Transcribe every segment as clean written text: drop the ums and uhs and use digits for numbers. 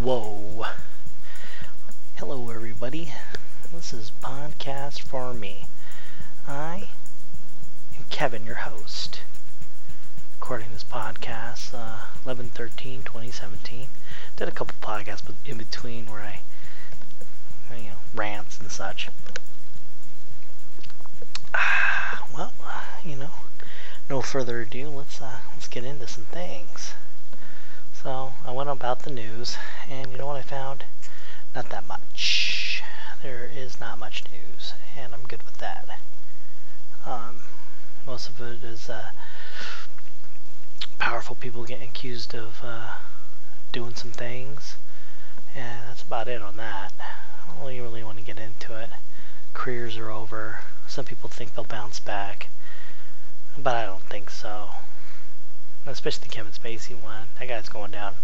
Whoa. Hello everybody, this is Podcast for Me. I am Kevin, your host. Recording this podcast 11/13/2017. Did a couple podcasts in between where I rants and such. Well, no further ado, let's get into some things. So, I went about the news, and you know what I found? Not that much. There is not much news, and I'm good with that. Most of it is powerful people getting accused of doing some things, and that's about it on that. I don't really want to get into it. Careers are over. Some people think they'll bounce back, but I don't think so. Especially the Kevin Spacey one. That guy's going down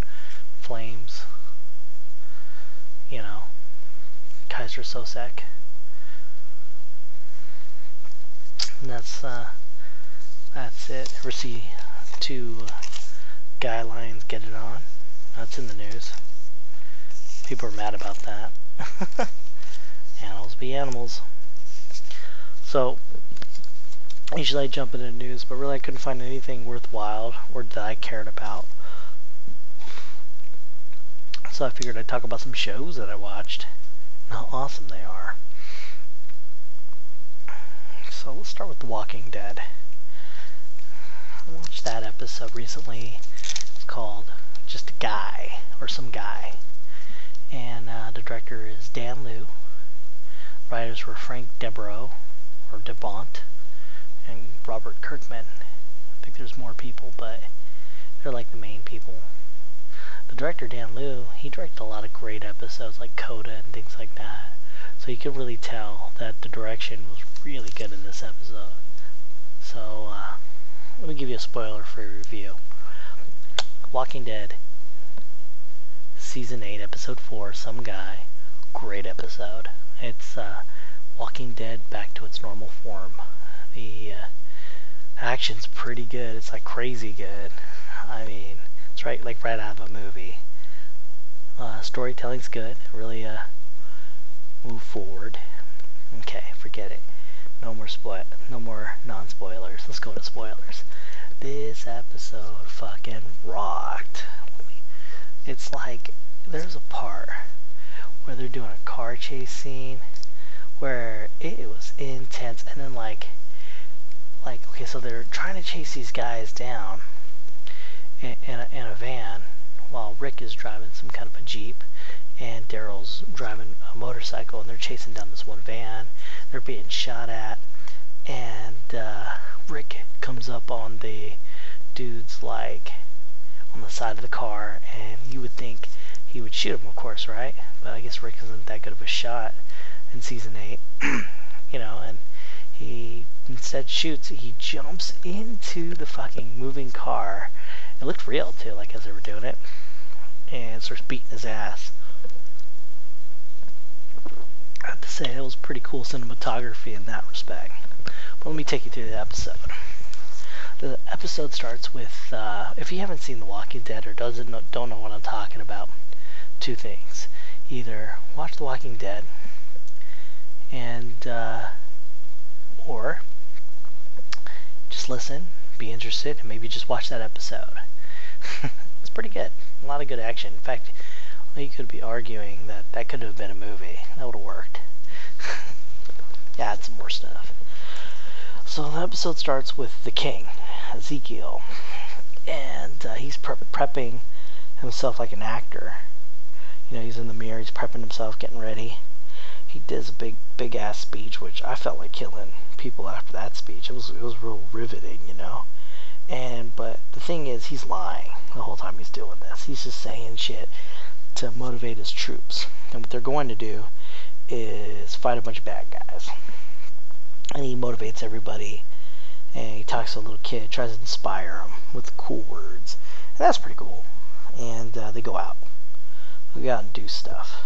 flames. Kaiser Sosek. And that's it. Ever see two guy lions get it on? That's in the news. People are mad about that. Animals be animals. So, usually I jump into news, but really I couldn't find anything worthwhile or that I cared about. So I figured I'd talk about some shows that I watched and how awesome they are. So let's start with The Walking Dead. I watched that episode recently. It's called Just a Guy, or Some Guy. And the director is Dan Liu. Writers were Frank Debrow, or DeBont, and Robert Kirkman. I think there's more people, but they're like the main people. The director, Dan Liu, he directed a lot of great episodes like Coda and things like that. So you can really tell that the direction was really good in this episode. So, let me give you a spoiler free review. Walking Dead, Season 8, Episode 4, Some Guy. Great episode. It's Walking Dead back to its normal form. The action's pretty good. It's like crazy good. I mean, it's right out of a movie. Storytelling's good. Really move forward. Okay, forget it. No more non-spoilers. Let's go to spoilers. This episode fucking rocked. It's like there's a part where they're doing a car chase scene where it was intense, and then okay, so they're trying to chase these guys down in a van while Rick is driving some kind of a Jeep and Daryl's driving a motorcycle, and they're chasing down this one van. They're being shot at, and Rick comes up on the dude's on the side of the car, and you would think he would shoot him, of course, right? But I guess Rick isn't that good of a shot in Season 8, and he instead shoots. He jumps into the fucking moving car. It looked real too, as they were doing it, and starts beating his ass. I have to say it was pretty cool cinematography in that respect. But let me take you through the episode. The episode starts with if you haven't seen The Walking Dead or don't know what I'm talking about, two things: either watch The Walking Dead, and or just listen, be interested, and maybe just watch that episode. It's pretty good. A lot of good action. In fact, you could be arguing that that could have been a movie. That would have worked. Add some more stuff. So the episode starts with the king, Ezekiel, and he's prepping himself like an actor. He's in the mirror, he's prepping himself, getting ready. He does a big ass speech, which I felt like killing people after that speech. It was real riveting, but the thing is, he's lying the whole time he's doing this. He's just saying shit to motivate his troops, and what they're going to do is fight a bunch of bad guys. And he motivates everybody, and he talks to a little kid, tries to inspire him with cool words, and that's pretty cool. And they go out. They go out and do stuff.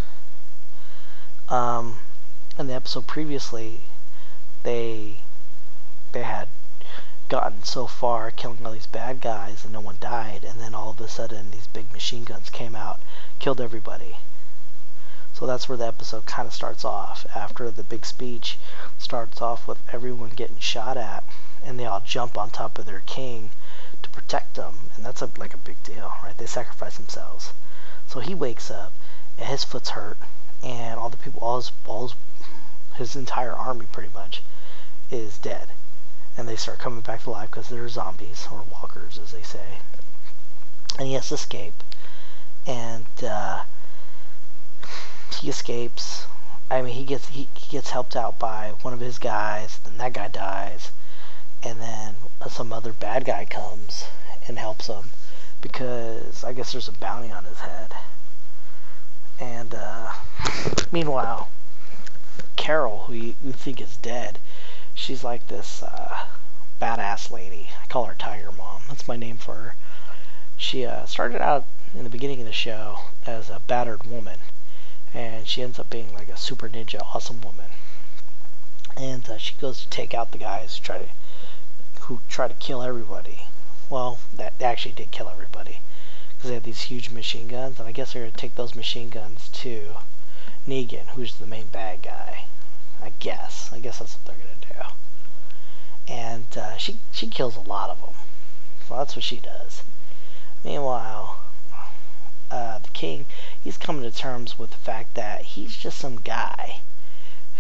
In the episode previously, they had gotten so far killing all these bad guys and no one died, and then all of a sudden these big machine guns came out, killed everybody. So that's where the episode kind of starts off. After the big speech, starts off with everyone getting shot at, and they all jump on top of their king to protect them, and that's like a big deal, right? They sacrifice themselves. So he wakes up, and his foot's hurt, and all the people, his entire army pretty much is dead, and they start coming back to life because they're zombies, or walkers as they say, and he has to escape, and he escapes. I mean, he gets helped out by one of his guys. Then that guy dies, and then some other bad guy comes and helps him because I guess there's a bounty on his head. And meanwhile, Carol, who you think is dead, she's like this badass lady. I call her Tiger Mom. That's my name for her. She started out in the beginning of the show as a battered woman, and she ends up being like a super ninja, awesome woman. And she goes to take out the guys who try to kill everybody. Well, that actually did kill everybody, because they had these huge machine guns, and I guess they're going to take those machine guns to Negan, who's the main bad guy. I guess that's what they're going to do. And she kills a lot of them. So that's what she does. Meanwhile, the king, he's coming to terms with the fact that he's just some guy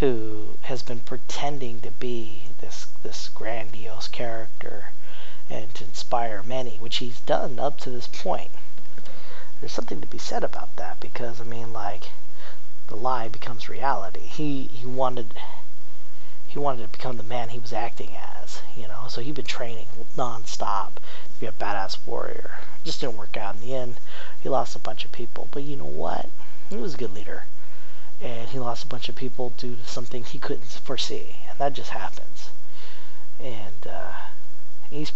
who has been pretending to be this grandiose character and to inspire many, which he's done up to this point. There's something to be said about that, because I mean, like, the lie becomes reality. He wanted to become the man he was acting as, you know. So he'd been training nonstop to be a badass warrior. It just didn't work out in the end. He lost a bunch of people, but you know what? He was a good leader, and he lost a bunch of people due to something he couldn't foresee, and that just happens. And he was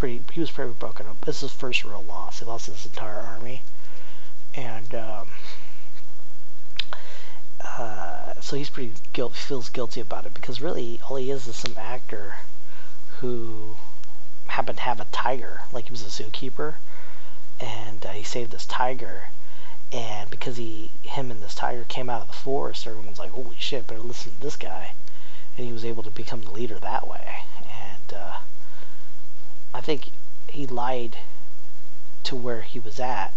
pretty broken up. This is his first real loss. He lost his entire army, and so he's pretty feels guilty about it, because really all he is some actor who happened to have a tiger. Like, he was a zookeeper, and he saved this tiger, and because him and this tiger came out of the forest, everyone's like, holy shit, better listen to this guy, and he was able to become the leader that way. And I think he lied to where he was at,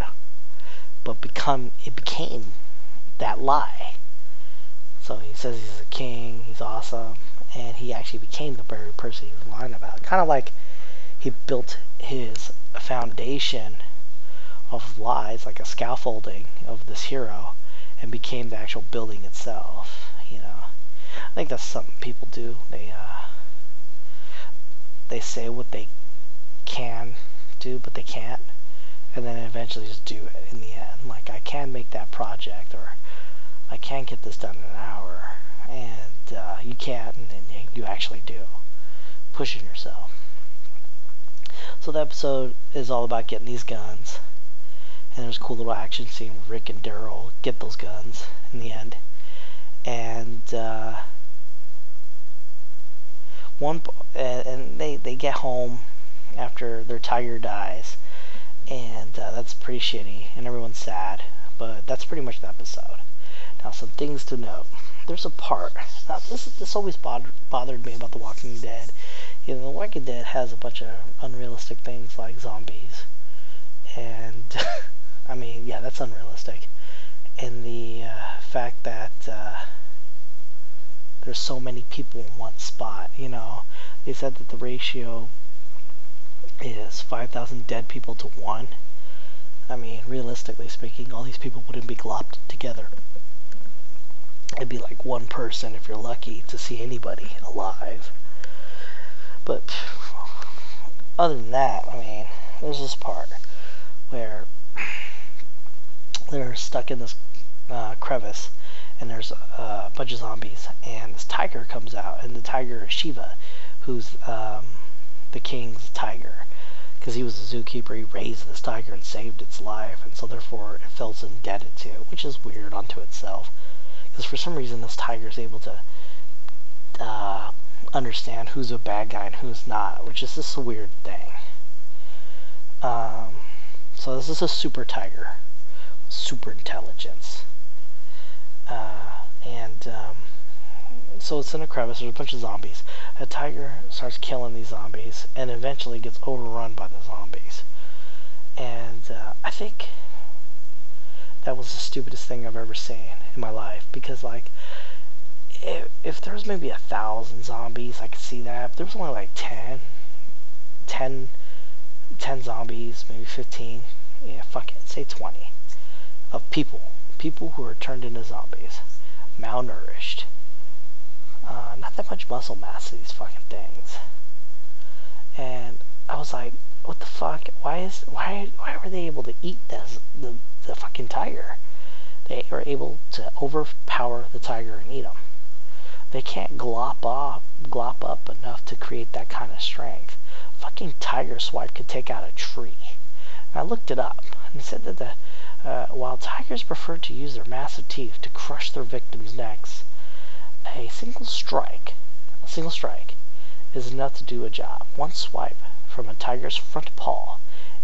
but it became that lie. So he says he's a king, he's awesome, and he actually became the very person he was lying about. Kind of like he built his foundation of lies, like a scaffolding of this hero, and became the actual building itself, you know. I think that's something people do. They say what they can do, but they can't, and then eventually just do it in the end. Like, I can make that project, or I can get this done in an hour, and you can't, and then you actually do, pushing yourself. So the episode is all about getting these guns, and there's a cool little action scene where Rick and Daryl get those guns in the end. And they get home after their tiger dies, and that's pretty shitty, and everyone's sad, but that's pretty much the episode. Now, some things to note. There's a part. Now, this always bothered me about The Walking Dead. You know, The Walking Dead has a bunch of unrealistic things like zombies, and I mean, yeah, that's unrealistic. And the fact that there's so many people in one spot, you know. They said that the ratio is 5,000 dead people to 1. I mean, realistically speaking, all these people wouldn't be glopped together. It'd be like one person, if you're lucky, to see anybody alive. But other than that, I mean, there's this part where they're stuck in this crevice, and there's a bunch of zombies, and this tiger comes out, and the tiger is Shiva, who's the king's tiger, because he was a zookeeper. He raised this tiger and saved its life, and so therefore it feels indebted to, which is weird unto itself, because for some reason this tiger is able to understand who's a bad guy and who's not, which is just a weird thing. So this is a super tiger, super intelligence. So it's in a crevice, there's a bunch of zombies. A tiger starts killing these zombies and eventually gets overrun by the zombies. And I think that was the stupidest thing I've ever seen in my life, because like if there was maybe 1,000 zombies, I could see that, but there was only like 10 zombies, maybe 15, yeah, fuck it, say 20, of people who are turned into zombies, malnourished, not that much muscle mass to these fucking things. And I was like, what the fuck, why were they able to eat the fucking tiger? They are able to overpower the tiger and eat him. They can't glop up enough to create that kind of strength. Fucking tiger swipe could take out a tree. And I looked it up, and it said that while tigers prefer to use their massive teeth to crush their victims' necks, a single strike is enough to do a job. One swipe from a tiger's front paw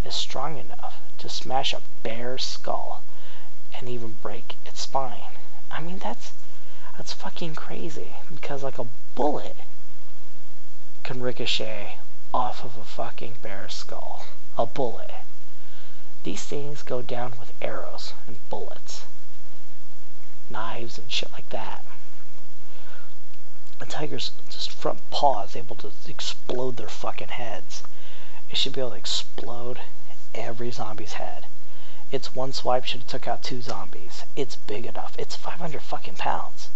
is strong enough to smash a bear's skull and even break its spine. I mean, that's fucking crazy, because like a bullet can ricochet off of a fucking bear's skull. A bullet. These things go down with arrows and bullets, knives and shit like that. A tiger's just front paw is able to explode their fucking heads. It should be able to explode every zombie's head. Its one swipe should have took out 2 zombies. It's big enough. It's 500 fucking pounds.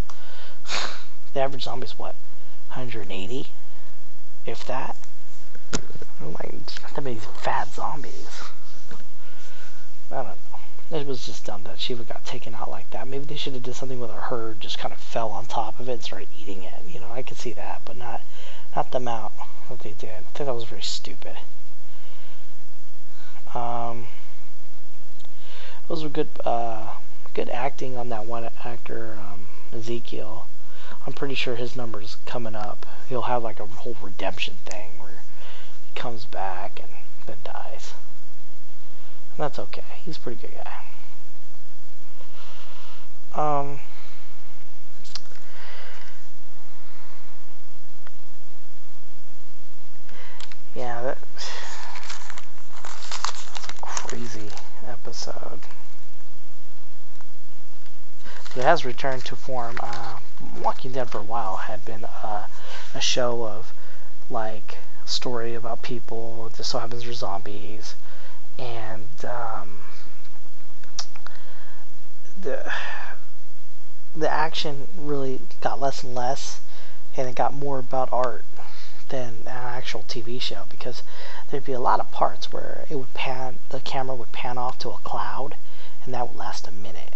The average zombie's what? 180? If that? I'm like, not that many fat zombies. I don't know. It was just dumb that Shiva got taken out like that. Maybe they should have done something with her herd, just kind of fell on top of it and started eating it. You know, I could see that, but not the amount that they did. I think that was very stupid. Those were good acting on that one actor, Ezekiel. I'm pretty sure his number is coming up. He'll have like a whole redemption thing where he comes back and then dies. And that's okay. He's a pretty good guy. Yeah, that's a crazy episode. It has returned to form. Walking Dead for a while had been a show of like story about people. It just so happens they're zombies, and the action really got less and less, and it got more about art than an actual TV show, because there'd be a lot of parts where it would pan, the camera would pan off to a cloud, and that would last a minute,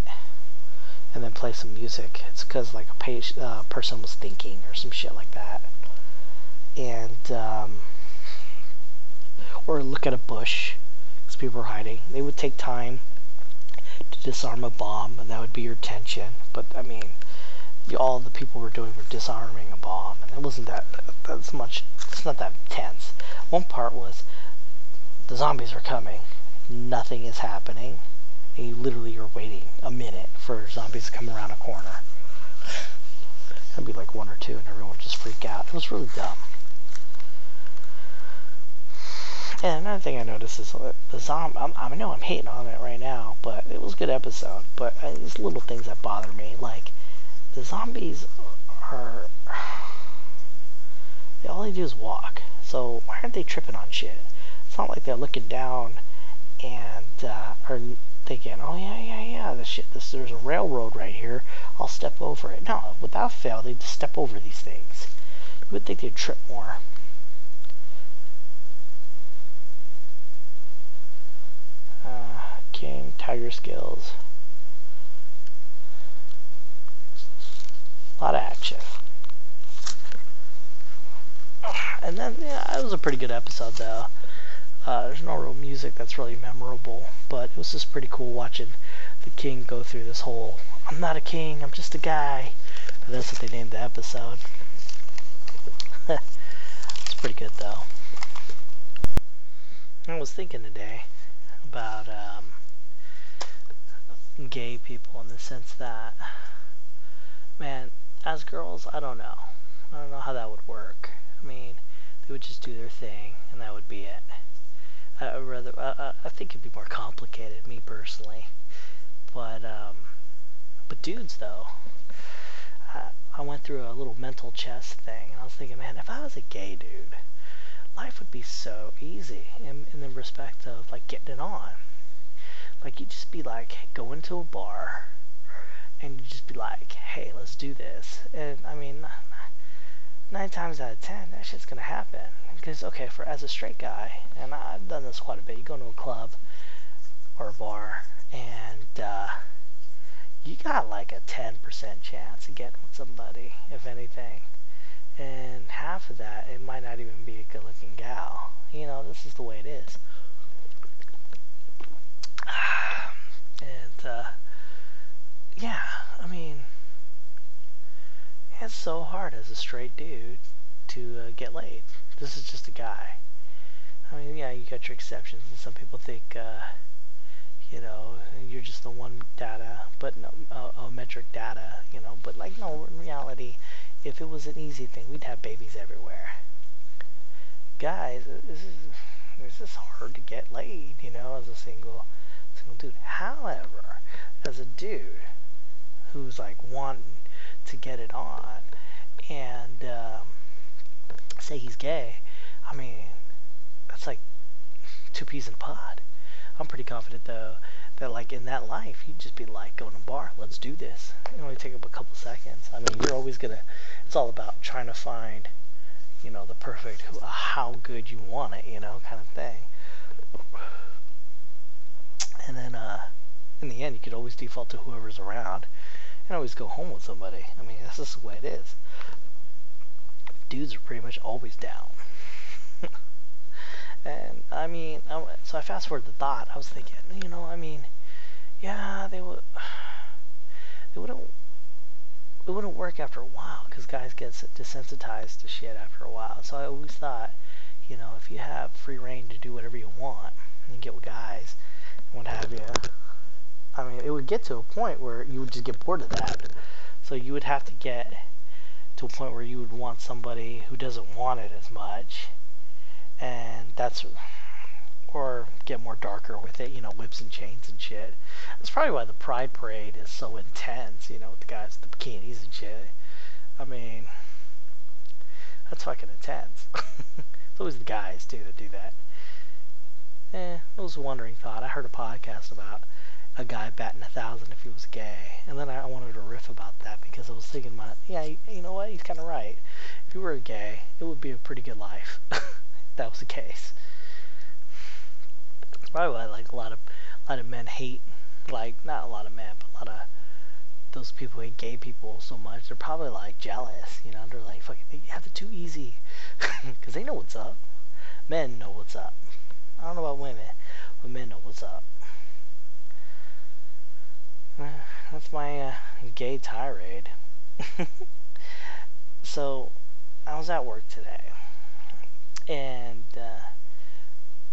and then play some music. It's because like a person was thinking or some shit like that, and or look at a bush because people are hiding. They would take time to disarm a bomb, and that would be your tension. But I mean, all the people were doing were disarming a bomb, and it wasn't that's much. It's not that tense. One part was the zombies are coming, nothing is happening. You literally are waiting a minute for zombies to come around a corner. That'd be like 1 or 2, and everyone would just freak out. It was really dumb. And another thing I noticed is the zombie. I know I'm hating on it right now, but it was a good episode. But it's little things that bother me, like the zombies are. All they do is walk. So why aren't they tripping on shit? It's not like they're looking down and are thinking, oh yeah, there's a railroad right here, I'll step over it. No, without fail, they just step over these things. You would think they'd trip more. King Tiger skills. A lot of action. And then, yeah, it was a pretty good episode, though. There's no real music that's really memorable, but it was just pretty cool watching the king go through this whole, I'm not a king, I'm just a guy. And that's what they named the episode. It's pretty good, though. I was thinking today about gay people in the sense that, man, as girls, I don't know how that would work. I mean, they would just do their thing, and that would be it. I think it'd be more complicated, me personally. But dudes, though, I went through a little mental chess thing, and I was thinking, man, if I was a gay dude, life would be so easy in the respect of, like, getting it on. Like, you'd just be, like, going to a bar, and you'd just be like, hey, let's do this. And, I mean, 9 times out of 10, that shit's gonna happen. Because, okay, as a straight guy, and I've done this quite a bit, you go into a club or a bar, and, you got like a 10% chance of getting with somebody, if anything. And half of that, it might not even be a good-looking gal. You know, this is the way it is. And, yeah, I mean, it's so hard as a straight dude to get laid. This is just a guy. I mean, yeah, you got your exceptions, and some people think, you know, you're just the one data, but no, metric data, you know, but like, no, in reality, if it was an easy thing, we'd have babies everywhere. Guys, this is hard to get laid, you know, as a single dude. However, as a dude who's like wanting to get it on, and say he's gay, I mean, that's like 2 peas in a pod. I'm pretty confident, though, that, like, in that life, you'd just be like, going to a bar, let's do this. It only take up a couple seconds. I mean, you're always gonna, it's all about trying to find, you know, the perfect, how good you want it, you know, kind of thing. And then, in the end, you could always default to whoever's around and always go home with somebody. I mean, that's just the way it is. Dudes are pretty much always down. And, I mean, so I fast-forward the thought. I was thinking, you know, I mean, yeah, it wouldn't work after a while, because guys get desensitized to shit after a while. So I always thought, you know, if you have free reign to do whatever you want, and you get with guys, and what have you, I mean, it would get to a point where you would just get bored of that. So you would have to get to a point where you would want somebody who doesn't want it as much, and that's, or get more darker with it, you know, whips and chains and shit. That's probably why the Pride Parade is so intense, you know, with the guys with the bikinis and shit. I mean, that's fucking intense. It's always the guys, too, that do that. It was a wondering thought. I heard a podcast about a guy batting 1,000 if he was gay, and then I wanted to riff about that, because I was thinking, yeah, you know what, he's kind of right. If you were gay, it would be a pretty good life. That was the case. That's probably why, like, a lot of men hate, like, not a lot of men, but a lot of those people hate gay people so much. They're probably like jealous, you know. They're like, fucking, they have it too easy, because they know what's up. Men know what's up. I don't know about women, but men know what's up. That's my gay tirade. So I was at work today. And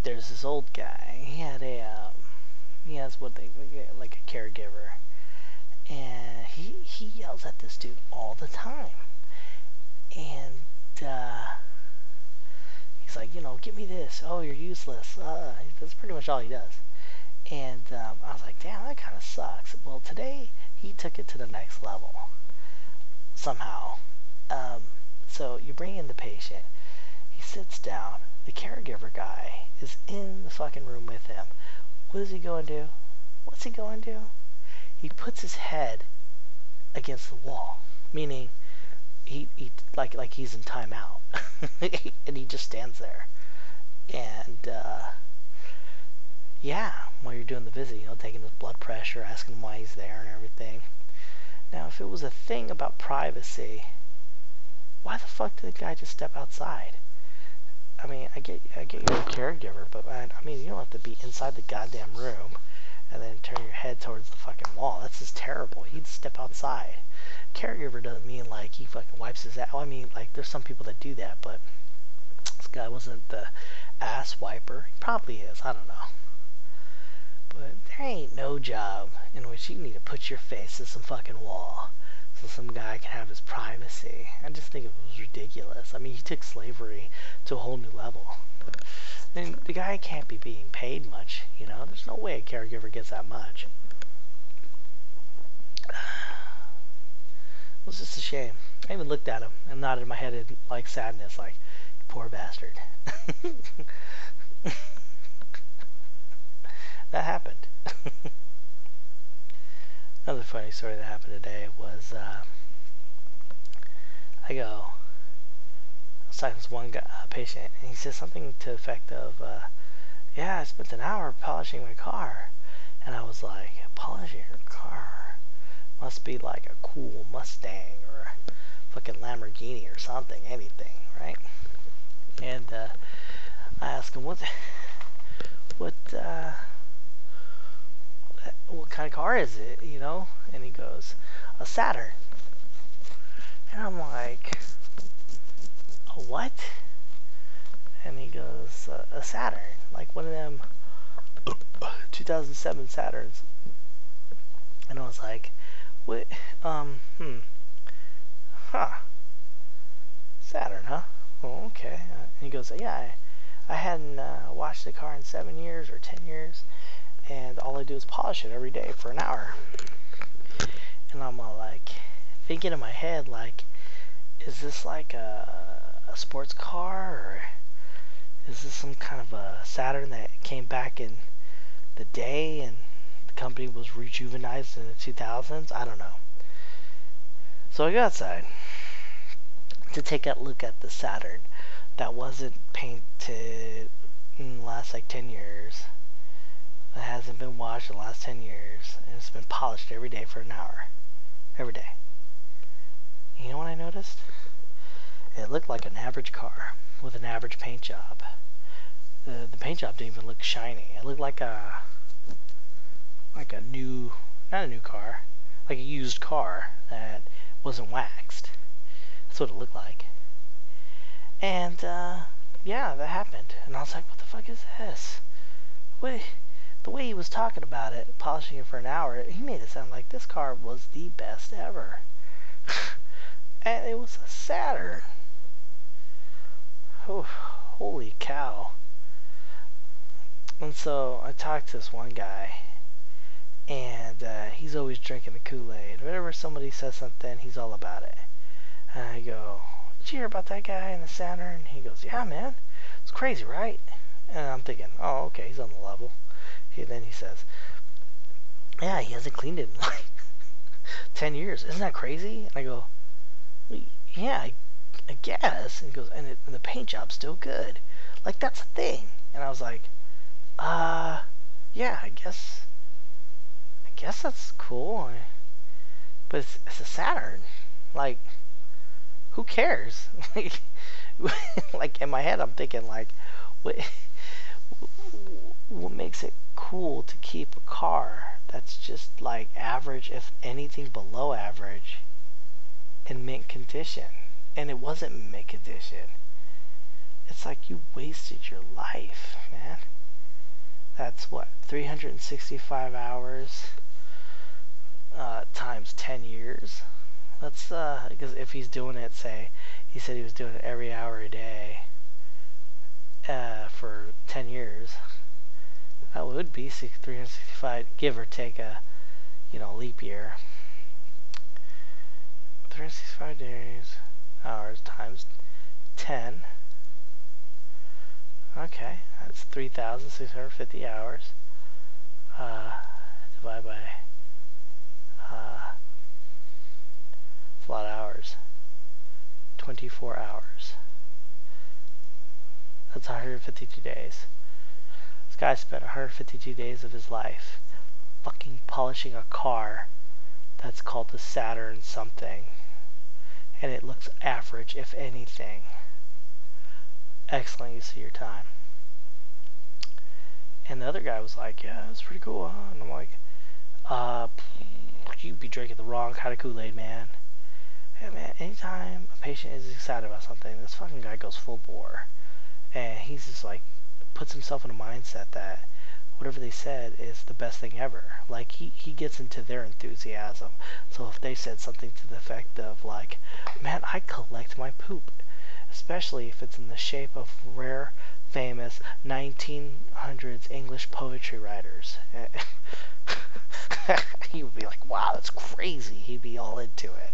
there's this old guy. He had a he has what they like a caregiver, and he yells at this dude all the time. And he's like, you know, give me this. Oh, you're useless. That's pretty much all he does. And I was like, damn, that kind of sucks. Well, today he took it to the next level somehow. So you bring in the patient. He sits down. The caregiver guy is in the fucking room with him. What is he going to do? What's he going to do? He puts his head against the wall, meaning he like he's in timeout, and he just stands there. And yeah, while you're doing the visit, you know, taking his blood pressure, asking him why he's there and everything. Now, if it was a thing about privacy, why the fuck did the guy just step outside? I mean, I get you're a caregiver, but I mean, you don't have to be inside the goddamn room and then turn your head towards the fucking wall. That's just terrible. He'd step outside. Caregiver doesn't mean like he fucking wipes his ass. I mean, like, there's some people that do that, but this guy wasn't the ass wiper. He probably is. I don't know. But there ain't no job in which you need to put your face to some fucking wall so some guy can have his primacy. I just think it was ridiculous. I mean, he took slavery to a whole new level. And the guy can't be being paid much, you know? There's no way a caregiver gets that much. It was just a shame. I even looked at him and nodded my head in, like, sadness, like, poor bastard. That happened. Another funny story that happened today was, I was talking to this one guy, patient, and he said something to the effect of, yeah, I spent an hour polishing my car. And I was like, polishing your car? Must be like a cool Mustang or a fucking Lamborghini or something, anything, right? And I asked him, what kind of car is it, you know? And he goes, a Saturn. And I'm like, a what? And he goes, a Saturn, like one of them 2007 Saturns. And I was like, what? Saturn, huh? Oh, okay. And he goes, yeah, I hadn't washed the car in 7 years or 10 years, and all I do is polish it every day for an hour. And I'm all like, thinking in my head, like, is this like a sports car, or is this some kind of a Saturn that came back in the day and the company was rejuvenized in the 2000s? I don't know. So I go outside to take a look at the Saturn that wasn't painted in the last like 10 years, that hasn't been washed in the last 10 years, and it's been polished every day for an hour. Every day. You know what I noticed? It looked like an average car with an average paint job. The paint job didn't even look shiny. It looked like a new, not a new car, like a used car that wasn't waxed. That's what it looked like. And yeah, that happened. And I was like, what the fuck is this? What? The way he was talking about it, polishing it for an hour, he made it sound like this car was the best ever. And it was a Saturn. Oh, holy cow. And so I talked to this one guy, and he's always drinking the Kool-Aid. Whenever somebody says something, he's all about it. And I go, did you hear about that guy in the Saturn? He goes, yeah, man. It's crazy, right? And I'm thinking, oh, okay, he's on the level. And then he says, yeah, he hasn't cleaned it in like 10 years. Isn't that crazy? And I go, well, yeah, I guess. And he goes, and the paint job's still good. Like, that's a thing. And I was like, yeah, I guess that's cool. But it's a Saturn. Like, who cares? like, in my head, I'm thinking, like, what makes it cool to keep a car that's just like average, if anything below average, in mint condition? And it wasn't mint condition. It's like you wasted your life, man. That's what, 365 hours times 10 years? That's because if he's doing it, say, he said he was doing it every hour a day for 10 years. That would be 365, give or take a, leap year. 365 days, hours, times 10. Okay, that's 3,650 hours. Divided by, it's a lot of hours. 24 hours. That's 152 days. This guy spent 152 days of his life fucking polishing a car that's called the Saturn something, and it looks average, if anything. Excellent use of your time. And the other guy was like, yeah, that's pretty cool, huh? And I'm like, you'd be drinking the wrong kind of Kool-Aid, man. Yeah, man, anytime a patient is excited about something, this fucking guy goes full bore. And he's just like, puts himself in a mindset that whatever they said is the best thing ever. Like, he gets into their enthusiasm. So if they said something to the effect of, like, man, I collect my poop, especially if it's in the shape of rare, famous 1900s English poetry writers. He would be like, wow, that's crazy. He'd be all into it.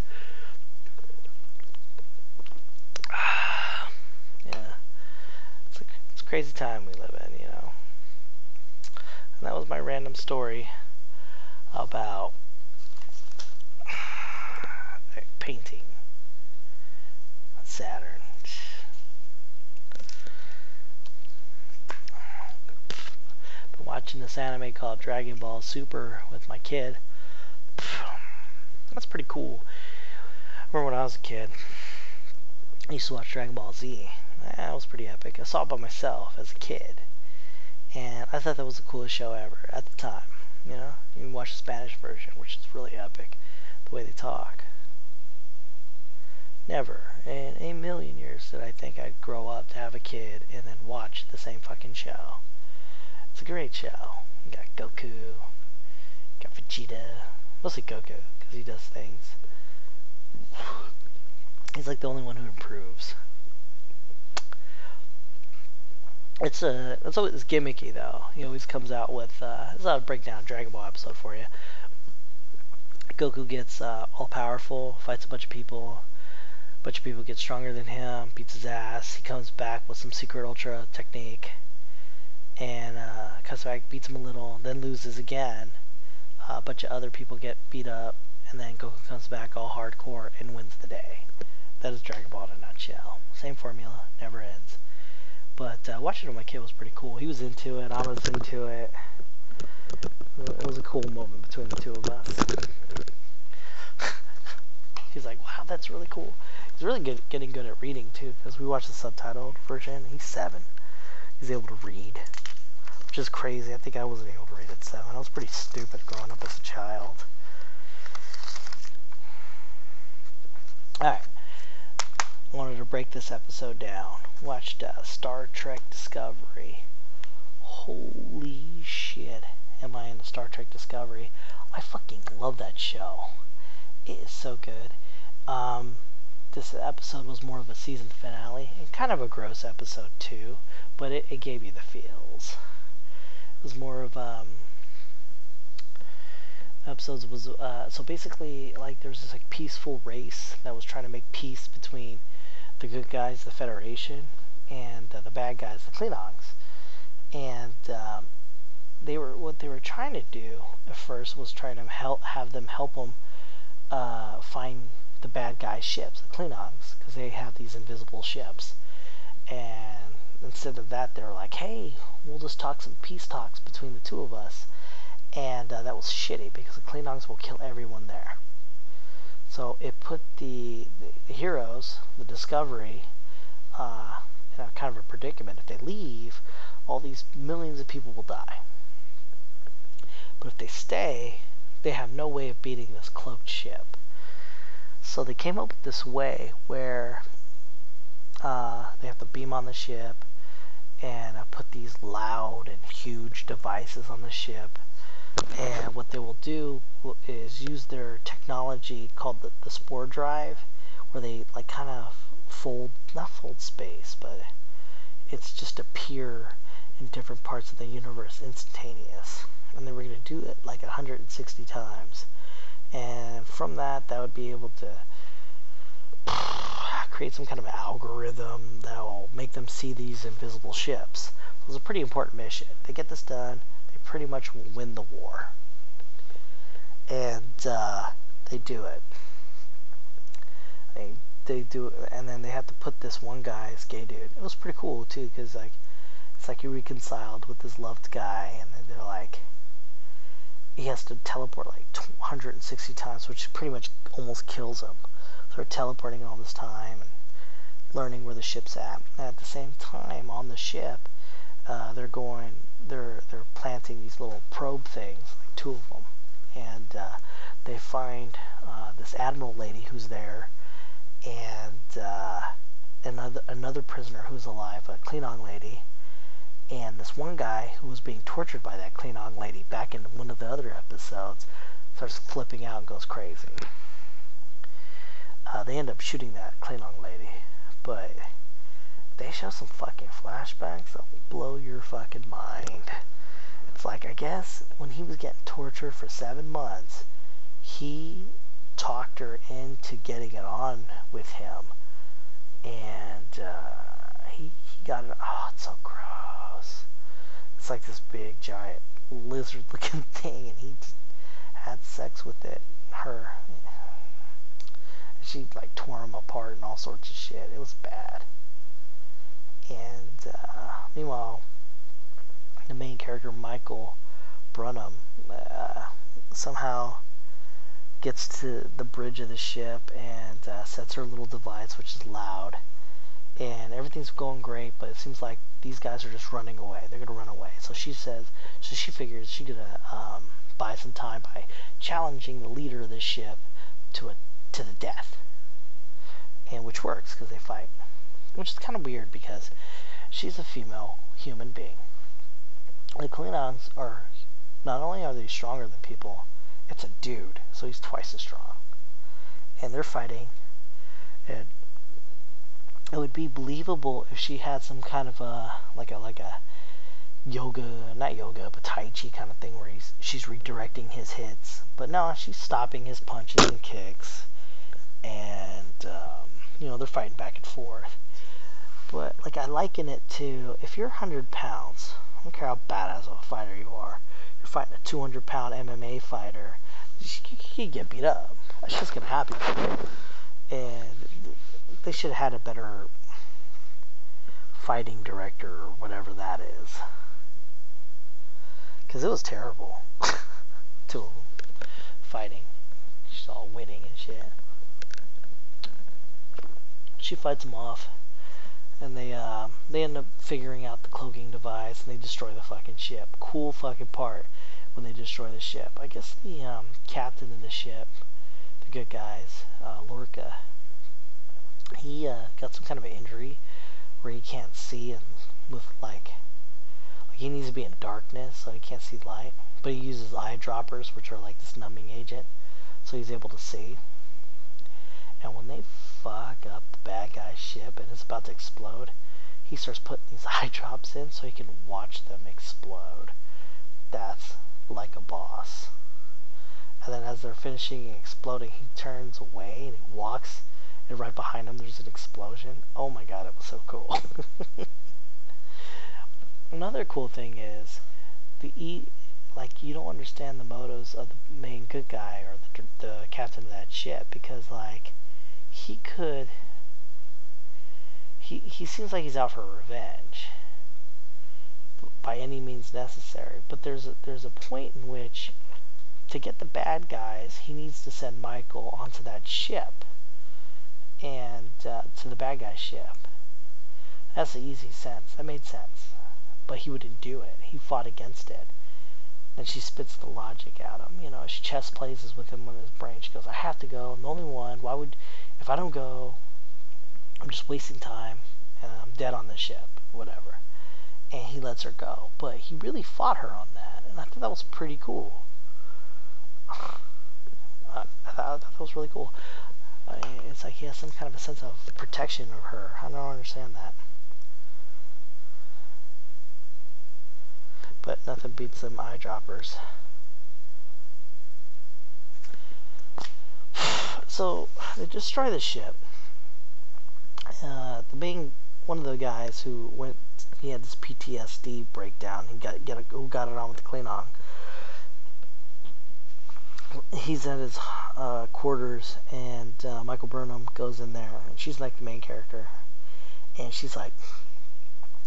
Yeah. It's a crazy time we live in, you know. And that was my random story about painting on Saturn. Been watching this anime called Dragon Ball Super with my kid. That's pretty cool. I remember when I was a kid, I used to watch Dragon Ball Z. That was pretty epic. I saw it by myself as a kid, and I thought that was the coolest show ever at the time. You know, you can watch the Spanish version, which is really epic, the way they talk. Never in a million years did I think I'd grow up to have a kid and then watch the same fucking show. It's a great show. You got Goku, you got Vegeta, mostly Goku, because he does things. He's like the only one who improves. It's always gimmicky though. He always comes out with this is how I'd break down a Dragon Ball episode for you. Goku gets all powerful, fights a bunch of people. A bunch of people get stronger than him, beats his ass. He comes back with some secret ultra technique, and comes back, beats him a little, then loses again. A bunch of other people get beat up, and then Goku comes back all hardcore and wins the day. That is Dragon Ball in a nutshell. Same formula, never ends. But watching it with my kid was pretty cool. He was into it, I was into it. It was a cool moment between the two of us. He's like, wow, that's really cool. He's really good, getting good at reading too, because we watched the subtitled version. He's 7. He's able to read, which is crazy. I think I wasn't able to read at 7. I was pretty stupid growing up as a child. Alright. Wanted to break this episode down. Watched Star Trek Discovery. Holy shit, am I into Star Trek Discovery. I fucking love that show. It is so good. This episode was more of a season finale, and kind of a gross episode too, but it gave you the feels. It was more of episodes was so basically, like, there's this like peaceful race that was trying to make peace between the good guys, the Federation, and the bad guys, the Klingons. And what they were trying to do at first was trying to help them find the bad guys' ships, the Klingons, because they have these invisible ships. And instead of that, they were like, hey, we'll just talk some peace talks between the two of us. And that was shitty, because the Klingons will kill everyone there. So it put the heroes, the Discovery, in a kind of a predicament. If they leave, all these millions of people will die. But if they stay, they have no way of beating this cloaked ship. So they came up with this way where they have to beam on the ship and put these loud and huge devices on the ship. And what they will do is use their technology called the Spore Drive, where they like kind of not fold space, but it's just appear in different parts of the universe instantaneous. And they were going to do it like 160 times. And from that would be able to create some kind of algorithm that will make them see these invisible ships. So it was a pretty important mission. They get this done, they pretty much will win the war. And they do it. They do it, and then they have to put this one guy as gay dude. It was pretty cool too, because like, it's like he reconciled with this loved guy, and then they're like, he has to teleport like 160 times, which pretty much almost kills him. So they're teleporting all this time and learning where the ship's at. And at the same time, on the ship, they're planting these little probe things, like 2 of them, and they find this admiral lady who's there, and another prisoner who's alive, a Klingon lady, and this one guy who was being tortured by that Klingon lady back in one of the other episodes starts flipping out and goes crazy. They end up shooting that Klingon lady, but they show some fucking flashbacks that will blow your fucking mind. It's like, I guess when he was getting tortured for 7 months, he talked her into getting it on with him, and he got it. Oh, it's so gross. It's like this big giant lizard looking thing, and he had sex with it, her. She like tore him apart and all sorts of shit. It was bad. And meanwhile, the main character Michael Burnham somehow gets to the bridge of the ship and sets her little device, which is loud, and everything's going great, but it seems like these guys are just running away. They're gonna run away. So she says, so she figures she's gonna buy some time by challenging the leader of the ship to the death, and which works because they fight, which is kind of weird because she's a female human being. The Klingons are, not only are they stronger than people, it's a dude, so he's twice as strong. And they're fighting, and it would be believable if she had some kind of a yoga, not yoga, but tai chi kind of thing where she's redirecting his hits. But no, she's stopping his punches and kicks, and they're fighting back and forth. But like, I liken it to, if you're 100 pounds, I don't care how badass of a fighter you are, you're fighting a 200-pound MMA fighter, you get beat up. That's just gonna happen. And they should have had a better fighting director or whatever that is, because it was terrible. 2 of them fighting, she's all winning and shit. She fights them off, and they end up figuring out the cloaking device, and they destroy the fucking ship. Cool fucking part when they destroy the ship. I guess the captain of the ship, the good guys, Lorca, he got some kind of an injury where he can't see, and with like he needs to be in darkness so he can't see light, but he uses eyedroppers, which are like this numbing agent, so he's able to see. And when they fuck up the bad guy's ship and it's about to explode, he starts putting these eye drops in so he can watch them explode. That's like a boss. And then as they're finishing and exploding, he turns away and he walks, and right behind him there's an explosion. Oh my god, it was so cool. Another cool thing is you don't understand the motives of the main good guy or the captain of that ship, because he seems like he's out for revenge by any means necessary, but there's a point in which, to get the bad guys, he needs to send Michael onto that ship, and to the bad guy's ship. That's the easy sense. That made sense. But he wouldn't do it. He fought against it. And she spits the logic at him. She chess plays with him in his brain. She goes, I have to go. I'm the only one. If I don't go, I'm just wasting time, and I'm dead on this ship, whatever. And he lets her go. But he really fought her on that, and I thought that was pretty cool. I thought that was really cool. I mean, it's like he has some kind of a sense of protection of her. I don't understand that. But nothing beats them eyedroppers. So they destroy the ship. One of the guys who went, he had this PTSD breakdown. He got it on with the Klingon. He's at his quarters, and Michael Burnham goes in there, and she's like the main character, and she's like,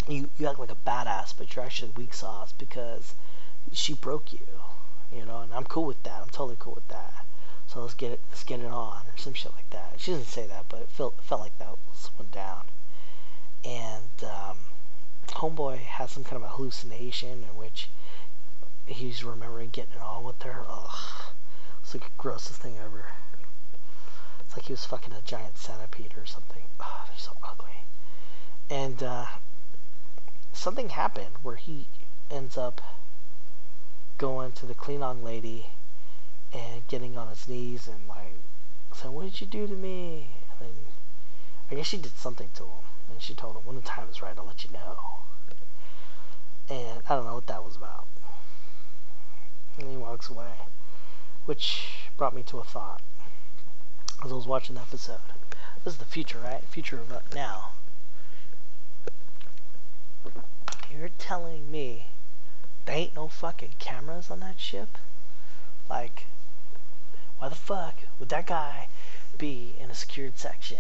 You act like a badass, but you're actually weak sauce because she broke you, and I'm cool with that. I'm totally cool with that. So let's get it on, or some shit like that. She doesn't say that, but it felt like that was went down. And homeboy has some kind of a hallucination in which he's remembering getting it on with her. Ugh, it's like the grossest thing ever. It's like he was fucking a giant centipede or something. Ugh, they're so ugly. And something happened where he ends up going to the Klingon lady and getting on his knees and like saying, "What did you do to me?" And then I guess she did something to him, and she told him, "When the time is right, I'll let you know." And I don't know what that was about. And he walks away, which brought me to a thought as I was watching the episode. This is the future, right? Future of now. You're telling me there ain't no fucking cameras on that ship? Like, why the fuck would that guy be in a secured section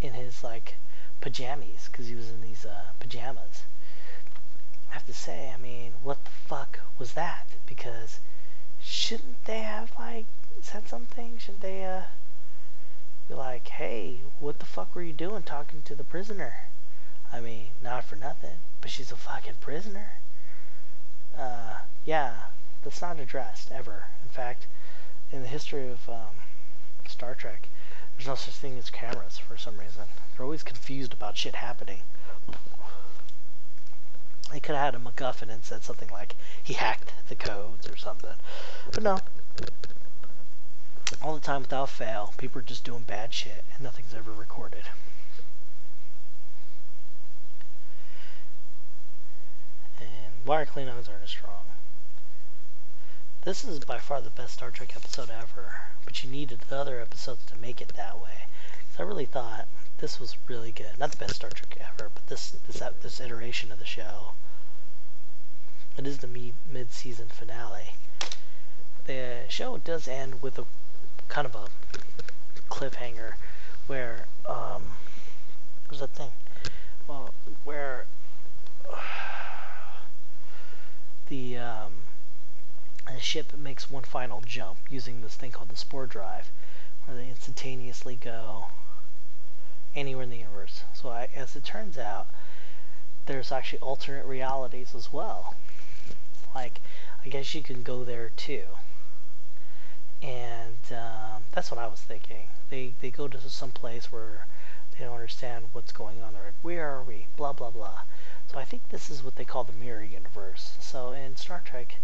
in his, like, pajamas? Because he was in these pajamas. I have to say, I mean, what the fuck was that? Because shouldn't they have, like, said something? Should they, be like, "Hey, what the fuck were you doing talking to the prisoner?" I mean, not for nothing, but she's a fucking prisoner. Yeah, that's not addressed, ever. In fact, in the history of, Star Trek, there's no such thing as cameras, for some reason. They're always confused about shit happening. They could have had a MacGuffin and said something like, he hacked the codes or something. But no. All the time, without fail, people are just doing bad shit, and nothing's ever recorded. And why are Klingons aren't as strong? This is by far the best Star Trek episode ever, but you needed the other episodes to make it that way. So I really thought this was really good. Not the best Star Trek ever, but this iteration of the show. It is the mid-season finale. The show does end with a kind of a cliffhanger where, what was that thing? Well, where the ship makes one final jump using this thing called the Spore Drive, where they instantaneously go anywhere in the universe. So as it turns out, there's actually alternate realities as well. Like, I guess you can go there too. And that's what I was thinking. They go to some place where they don't understand what's going on. They're like, "Where are we? Blah, blah, blah." So I think this is what they call the mirror universe. So in Star Trek,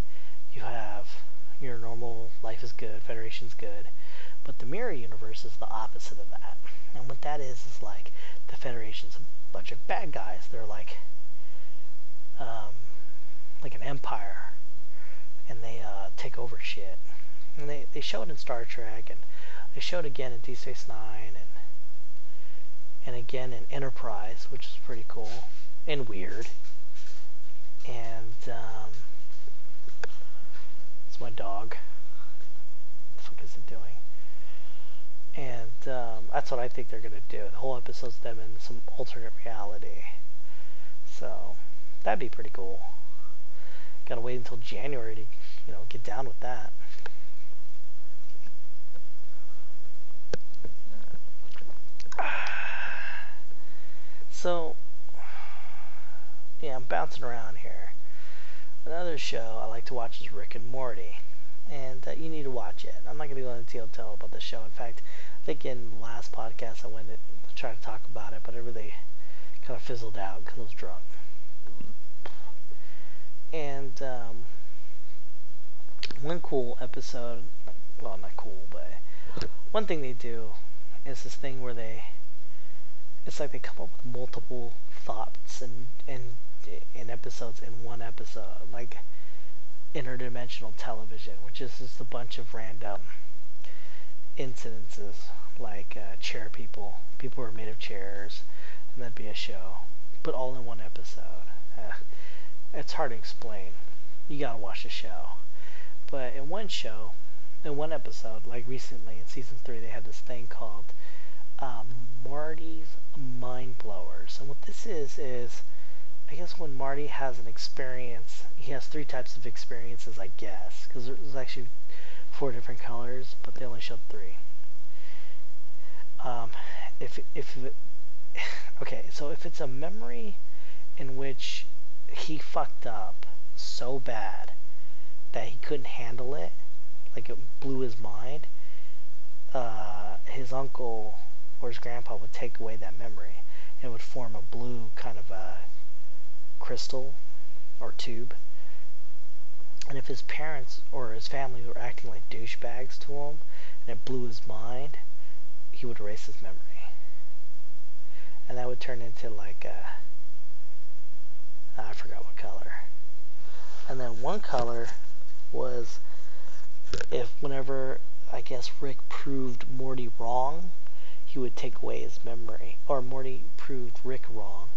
you have your normal life is good, Federation's good, but the mirror universe is the opposite of that. And what that is like the Federation's a bunch of bad guys. They're like an empire, and they take over shit. And they show it in Star Trek, and they show it again in Deep Space Nine, and again in Enterprise, which is pretty cool and weird. And it's my dog. What the fuck is it doing? And that's what I think they're gonna do. The whole episode's them in some alternate reality. So that'd be pretty cool. Gotta wait until January to, you know, get down with that. So, yeah, I'm bouncing around here. Another show I like to watch is Rick and Morty, and you need to watch it. I'm not going to be going into detail about this show. In fact, I think in the last podcast I went to try to talk about it, but it really kind of fizzled out because I was drunk. And one cool episode, well, not cool, but one thing they do is this thing where it's like they come up with multiple thoughts and episodes in one episode, like interdimensional television, which is just a bunch of random incidences, like chair people who are made of chairs, and that'd be a show, but all in one episode. It's hard to explain. You gotta watch the show. But in one show, in one episode, like recently in season 3, they had this thing called Marty's Mind Blowers. And what this is I guess when Marty has an experience, he has 3 types of experiences, I guess, because there's actually 4 different colors, but they only showed 3. If it's a memory in which he fucked up so bad that he couldn't handle it, like it blew his mind, his uncle or his grandpa would take away that memory, and it would form a blue kind of a crystal or tube. And if his parents or his family were acting like douchebags to him, and it blew his mind, he would erase his memory. And that would turn into like I forgot what color. And then one color was if whenever, I guess, Rick proved Morty wrong, he would take away his memory. Or Morty proved Rick wrong,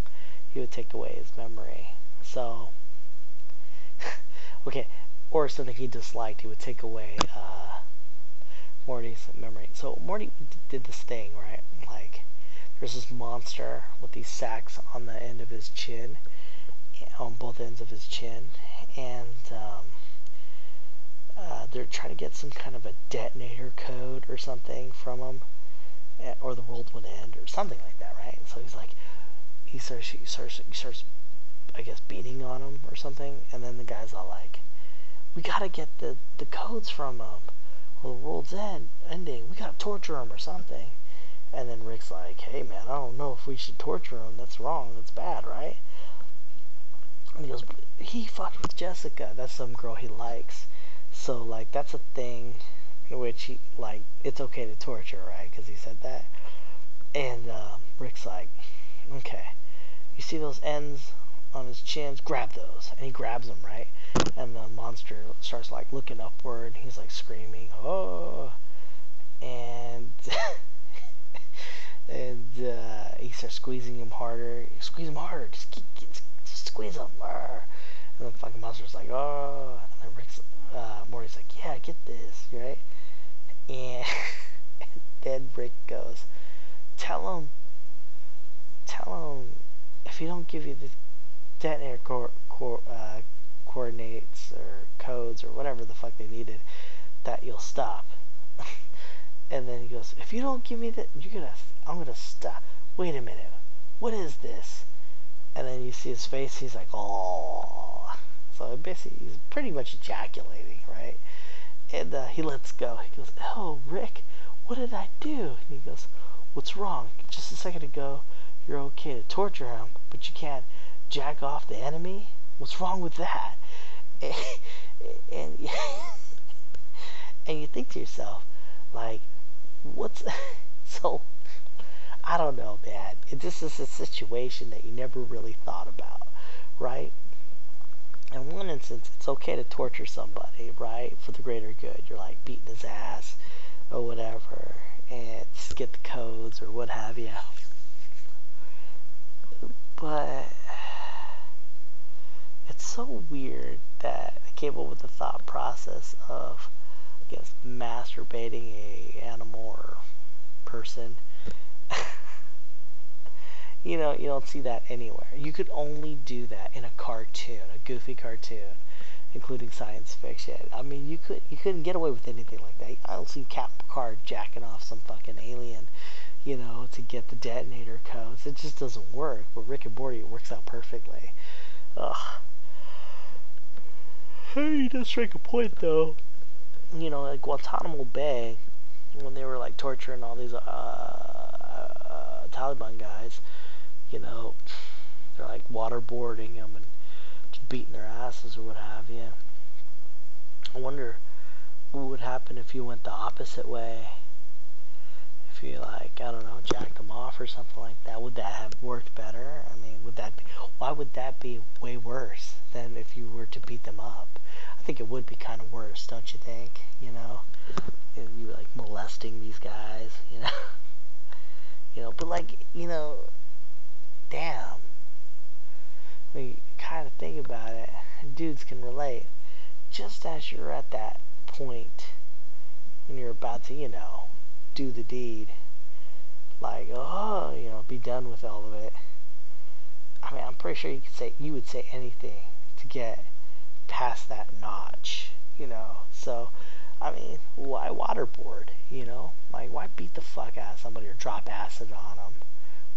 he would take away his memory. So, okay, or something he disliked, he would take away Morty's memory. So Morty did this thing, right? Like, there's this monster with these sacks on the end of his chin, on both ends of his chin, and they're trying to get some kind of a detonator code or something from him, or the world would end, or something like that, right? So he's like, he starts, I guess, beating on him or something, and then the guy's all like, we gotta get the codes from him, or the world's ending, we gotta torture him or something. And then Rick's like, hey man, I don't know if we should torture him, that's wrong, that's bad, right? And he goes, he fucked with Jessica, that's some girl he likes. So, like, that's a thing in which he, like, it's okay to torture, right? Because he said that. And Rick's like, okay, you see those ends on his chins? Grab those. And he grabs them, right? And the monster starts, like, looking upward. He's, like, screaming, oh. And and he starts squeezing him harder. Squeeze him harder. Just squeeze him. And the fucking monster's like, oh. And then Rick's, Morty's like, yeah, get this, right? And then Rick goes, tell him, if he don't give you the detonator coordinates or codes or whatever the fuck they needed, that you'll stop. And then he goes, if you don't give me that, I'm gonna stop. Wait a minute, what is this? And then you see his face, he's like, oh. So basically, he's pretty much ejaculating, right? And he lets go. He goes, oh, Rick, what did I do? And he goes, what's wrong? Just a second ago, you're okay to torture him, but you can't jack off the enemy? What's wrong with that? And you think to yourself, like, what's... So, I don't know, man. This is a situation that you never really thought about, right? In one instance, it's okay to torture somebody, right, for the greater good. You're, like, beating his ass or whatever, and just get the codes or what have you. But it's so weird that I came up with the thought process of, I guess, masturbating a animal or person. You know, you don't see that anywhere. You could only do that in a cartoon, a goofy cartoon, including science fiction. I mean, you couldn't get away with anything like that. I don't see Cap Picard jacking off some fucking alien, you know, to get the detonator codes. It just doesn't work. But Rick and Morty, it works out perfectly. Ugh. Hey, you just make a point, though. You know, like Guantanamo Bay, when they were, like, torturing all these Taliban guys, you know, they're like waterboarding them and just beating their asses or what have you. I wonder what would happen if you went the opposite way. If you, like, I don't know, jacked them off or something like that. Would that have worked better? I mean, why would that be way worse than if you were to beat them up? I think it would be kind of worse, don't you think? You know, you were, like, molesting these guys, you know. You know, but, like, you know, damn, when you kind of think about it, dudes can relate. Just as you're at that point when you're about to, you know, do the deed, like, oh, you know, be done with all of it. I mean, I'm pretty sure you would say anything to get past that notch, you know. So, I mean, why waterboard, you know? Like, why beat the fuck out of somebody or drop acid on them?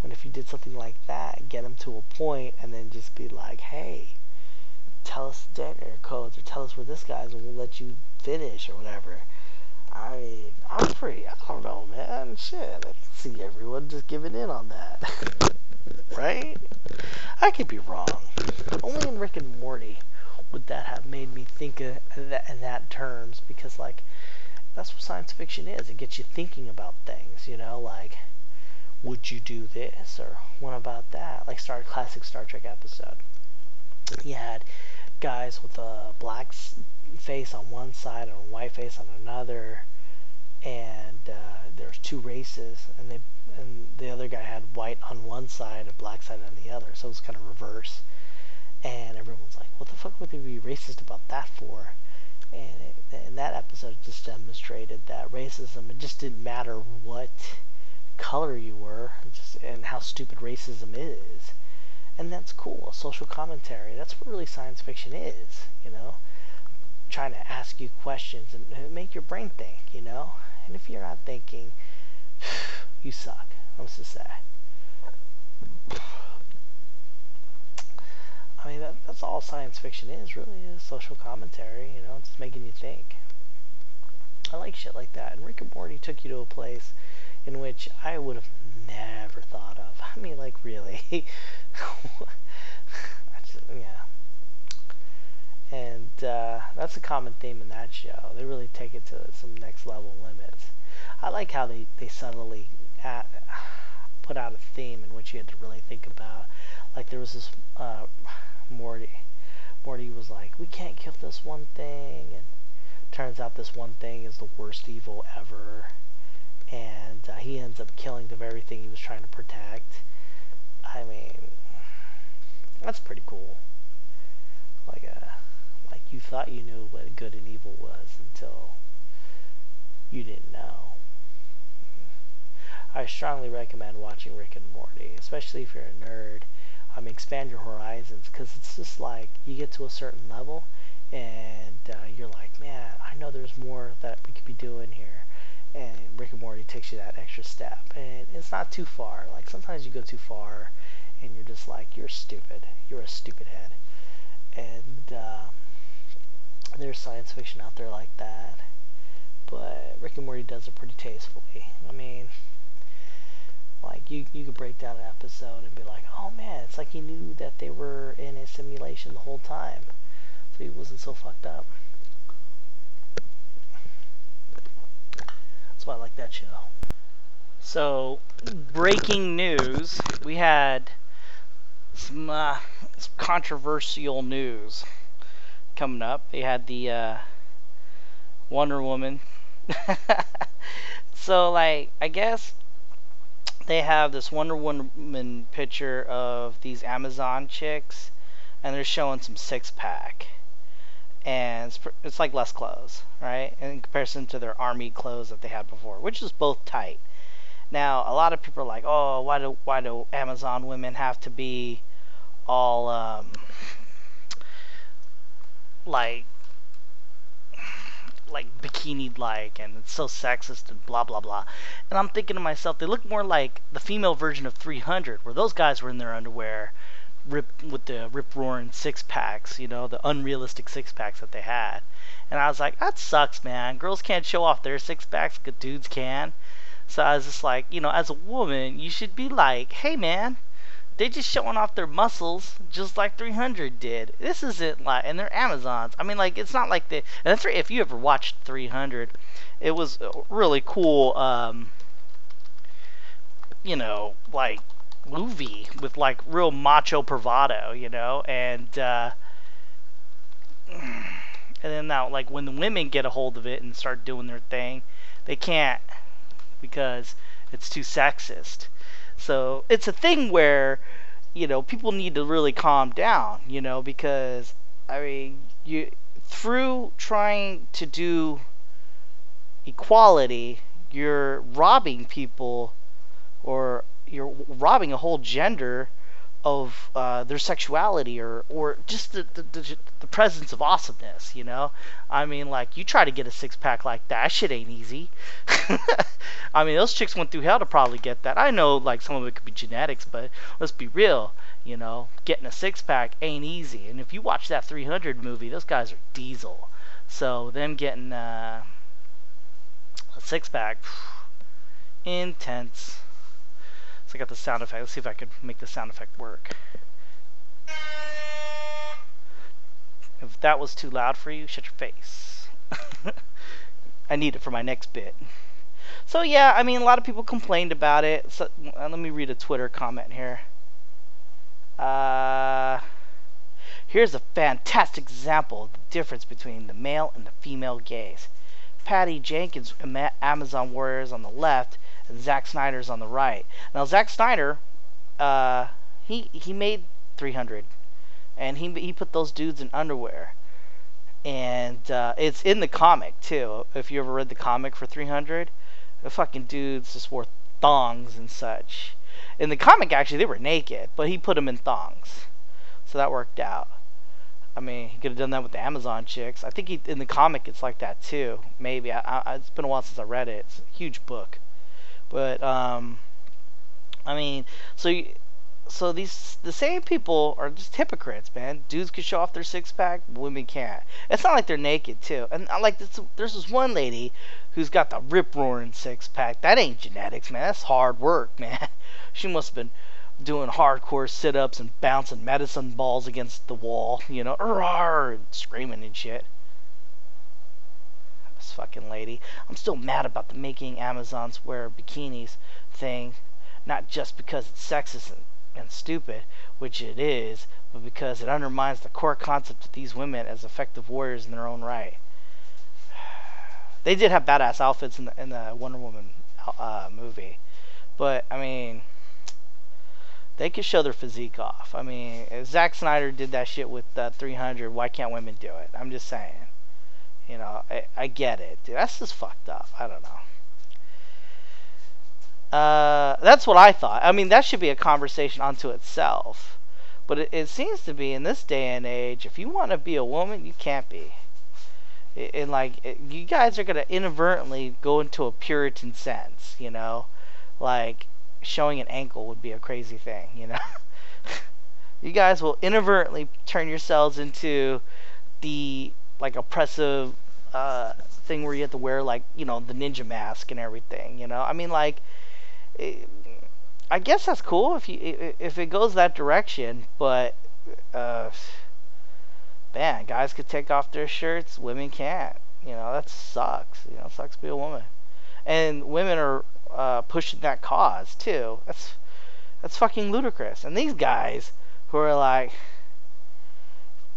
When if you did something like that, get them to a point, and then just be like, hey, tell us the detonator codes, or tell us where this guy is, and we'll let you finish, or whatever. I mean, I don't know, man, shit, I can see everyone just giving in on that. right? I could be wrong. Only in Rick and Morty would that have made me think of that in that terms, because, like, that's what science fiction is. It gets you thinking about things, you know, like, would you do this, or what about that? Like, classic Star Trek episode. You had guys with a black face on one side and a white face on another, and there's two races, and the other guy had white on one side and black side on the other, so it was kind of reverse. And everyone's like, what the fuck would they be racist about that for? And in that episode, it just demonstrated that racism, it just didn't matter what color you were, and how stupid racism is. And that's cool, social commentary. That's what really science fiction is, you know? Trying to ask you questions and make your brain think, you know? And if you're not thinking, you suck. I'm so sad. I mean, that's all science fiction is, really, is social commentary, you know, just making you think. I like shit like that, and Rick and Morty took you to a place in which I would have never thought of. I mean, like, really. Yeah. And that's a common theme in that show. They really take it to some next level limits. I like how they subtly put out a theme in which you had to really think about. Like, there was this Morty was like, we can't kill this one thing, and turns out this one thing is the worst evil ever, and he ends up killing the very thing he was trying to protect. I mean, that's pretty cool. Like you thought you knew what good and evil was until you didn't know. I strongly recommend watching Rick and Morty, especially if you're a nerd. I mean, expand your horizons, because it's just like, you get to a certain level, and you're like, man, I know there's more that we could be doing here, and Rick and Morty takes you that extra step, and it's not too far. Like, sometimes you go too far, and you're just like, you're stupid, you're a stupid head, and there's science fiction out there like that, but Rick and Morty does it pretty tastefully. I mean, like, you could break down an episode and be like, oh man, it's like he knew that they were in a simulation the whole time, so he wasn't so fucked up. That's why I like that show. So, breaking news, we had some controversial news coming up. They had the Wonder Woman. So, like, I guess they have this Wonder Woman picture of these Amazon chicks, and they're showing some six-pack, and it's like less clothes, right, in comparison to their army clothes that they had before, which is both tight. Now, a lot of people are like, oh, why do Amazon women have to be all, like bikini-like, and it's so sexist and blah blah blah. And I'm thinking to myself, they look more like the female version of 300, where those guys were in their underwear, with the rip-roaring six-packs, you know, the unrealistic six-packs that they had. And I was like, that sucks, man. Girls can't show off their six-packs, good dudes can. So I was just like, you know, as a woman, you should be like, hey man, they're just showing off their muscles, just like 300 did. This isn't like, and they're Amazons. I mean, like, it's not like the. And if you ever watched 300, it was really cool, you know, like, movie with like real macho bravado, you know, and then now, like, when the women get a hold of it and start doing their thing, they can't, because it's too sexist. So it's a thing where, you know, people need to really calm down, you know, because, I mean, through trying to do equality, you're robbing people, or you're robbing a whole gender of their sexuality, or just the presence of awesomeness, you know? I mean, like, you try to get a six-pack like that, shit ain't easy. I mean, those chicks went through hell to probably get that. I know, like, some of it could be genetics, but let's be real, you know, getting a six-pack ain't easy. And if you watch that 300 movie, those guys are diesel. So them getting a six-pack, intense. So I got the sound effect. Let's see if I can make the sound effect work. If that was too loud for you, shut your face. I need it for my next bit. So yeah, I mean, a lot of people complained about it. So, let me read a Twitter comment here. Here's a fantastic example of the difference between the male and the female gaze. Patty Jenkins, Amazon Warriors on the left, and Zack Snyder's on the right. Now Zack Snyder, he made 300, and he put those dudes in underwear, and it's in the comic too. If you ever read the comic for 300, the fucking dudes just wore thongs and such. In the comic, actually, they were naked, but he put them in thongs, so that worked out. I mean, he could have done that with the Amazon chicks. I think in the comic it's like that too. Maybe. It's been a while since I read it. It's a huge book, but I mean, so the same people are just hypocrites, man. Dudes can show off their six pack, women can't. It's not like they're naked too. And I like this. There's this one lady who's got the rip roaring six pack. That ain't genetics, man. That's hard work, man. She must have been doing hardcore sit-ups and bouncing medicine balls against the wall, you know, and screaming and shit. This fucking lady. I'm still mad about the making Amazons wear bikinis thing, not just because it's sexist and stupid, which it is, but because it undermines the core concept of these women as effective warriors in their own right. They did have badass outfits in the Wonder Woman movie, but I mean, they could show their physique off. I mean, if Zack Snyder did that shit with 300, why can't women do it? I'm just saying. You know, I get it. Dude, that's just fucked up. I don't know. That's what I thought. I mean, that should be a conversation unto itself. But it seems to be, in this day and age, if you want to be a woman, you can't be. And like, you guys are going to inadvertently go into a Puritan sense, you know? Like, showing an ankle would be a crazy thing, you know. You guys will inadvertently turn yourselves into the like oppressive thing where you have to wear, like, you know, the ninja mask and everything, you know. I mean, like, I guess that's cool if it goes that direction, but man, guys could take off their shirts, women can't. You know, that sucks. You know, it sucks to be a woman, and women are pushing that cause too. That's fucking ludicrous. And these guys who are like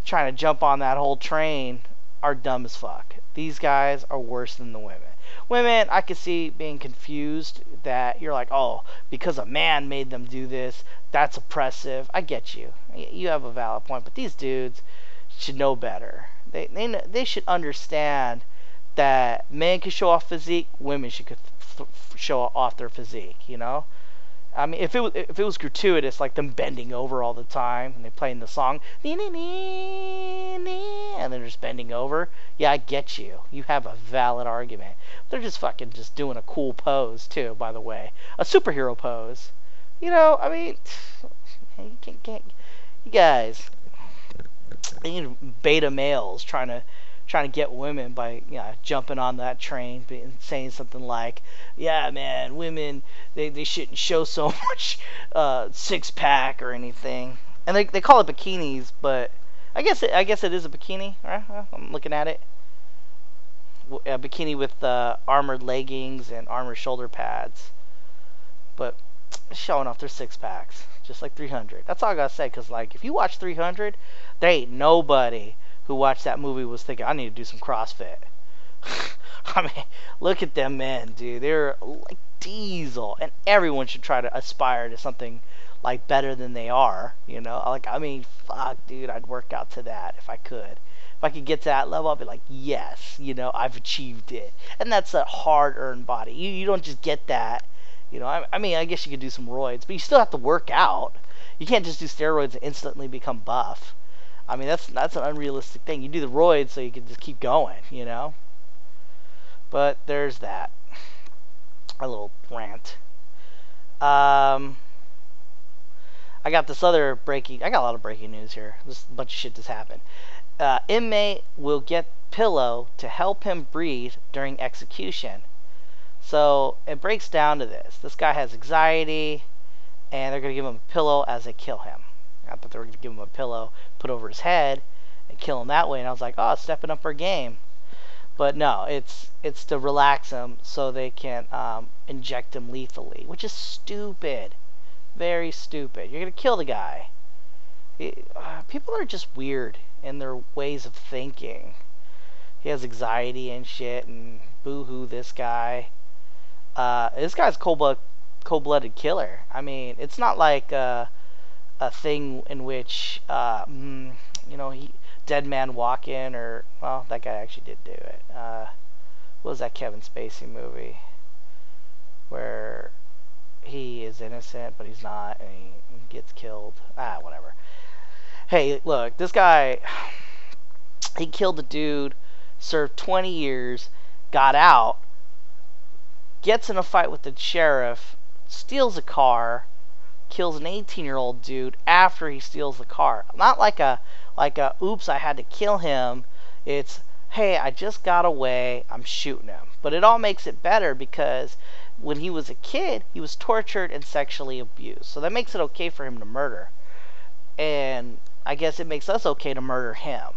trying to jump on that whole train are dumb as fuck. These guys are worse than the women. Women, I could see being confused, that you're like, oh, because a man made them do this, that's oppressive. I get you. You have a valid point, but these dudes should know better. They should understand that men can show off physique, women should show off their physique, you know. I mean, if it was gratuitous, like them bending over all the time and they're playing the song, and they're just bending over, yeah, I get you. You have a valid argument. They're just fucking just doing a cool pose too, by the way, a superhero pose. You know, I mean, you can't you guys, you beta males trying to get women by, you know, jumping on that train and saying something like, yeah, man, women, they shouldn't show so much six-pack or anything. And they call it bikinis, but I guess it is a bikini, right? I'm looking at it. A bikini with armored leggings and armored shoulder pads. But showing off their six-packs, just like 300. That's all I gotta say, because, like, if you watch 300, there ain't nobody who watched that movie was thinking, I need to do some CrossFit. I mean, look at them men, dude. They're like diesel, and everyone should try to aspire to something like better than they are, you know? Like, I mean, fuck, dude, I'd work out to that if I could. If I could get to that level, I'd be like, yes, you know, I've achieved it. And that's a hard-earned body. You don't just get that, you know? I mean, I guess you could do some roids, but you still have to work out. You can't just do steroids and instantly become buff. I mean, that's an unrealistic thing. You do the roids so you can just keep going, you know? But there's that. A little rant. I got this other breaking... I got a lot of breaking news here. Just a bunch of shit just happened. Inmate will get pillow to help him breathe during execution. So, it breaks down to this. This guy has anxiety, and they're going to give him a pillow as they kill him. I thought they were going to give him a pillow, put over his head, and kill him that way, and I was like, oh, stepping up our game. But no, it's to relax him so they can inject him lethally, which is stupid. Very stupid. You're going to kill the guy. People are just weird in their ways of thinking. He has anxiety and shit, and boo-hoo this guy. This guy's cold-blooded killer. I mean, it's not like a thing in which, Dead Man Walking, or, well, that guy actually did do it. What was that Kevin Spacey movie where he is innocent, but he's not, and he gets killed? Whatever. Hey, look, this guy, he killed a dude, served 20 years, got out, gets in a fight with the sheriff, steals a car, kills an 18-year-old dude after he steals the car. Not like a oops, I had to kill him. It's, hey, I just got away, I'm shooting him. But it all makes it better because when he was a kid, he was tortured and sexually abused. So that makes it okay for him to murder. And I guess it makes us okay to murder him.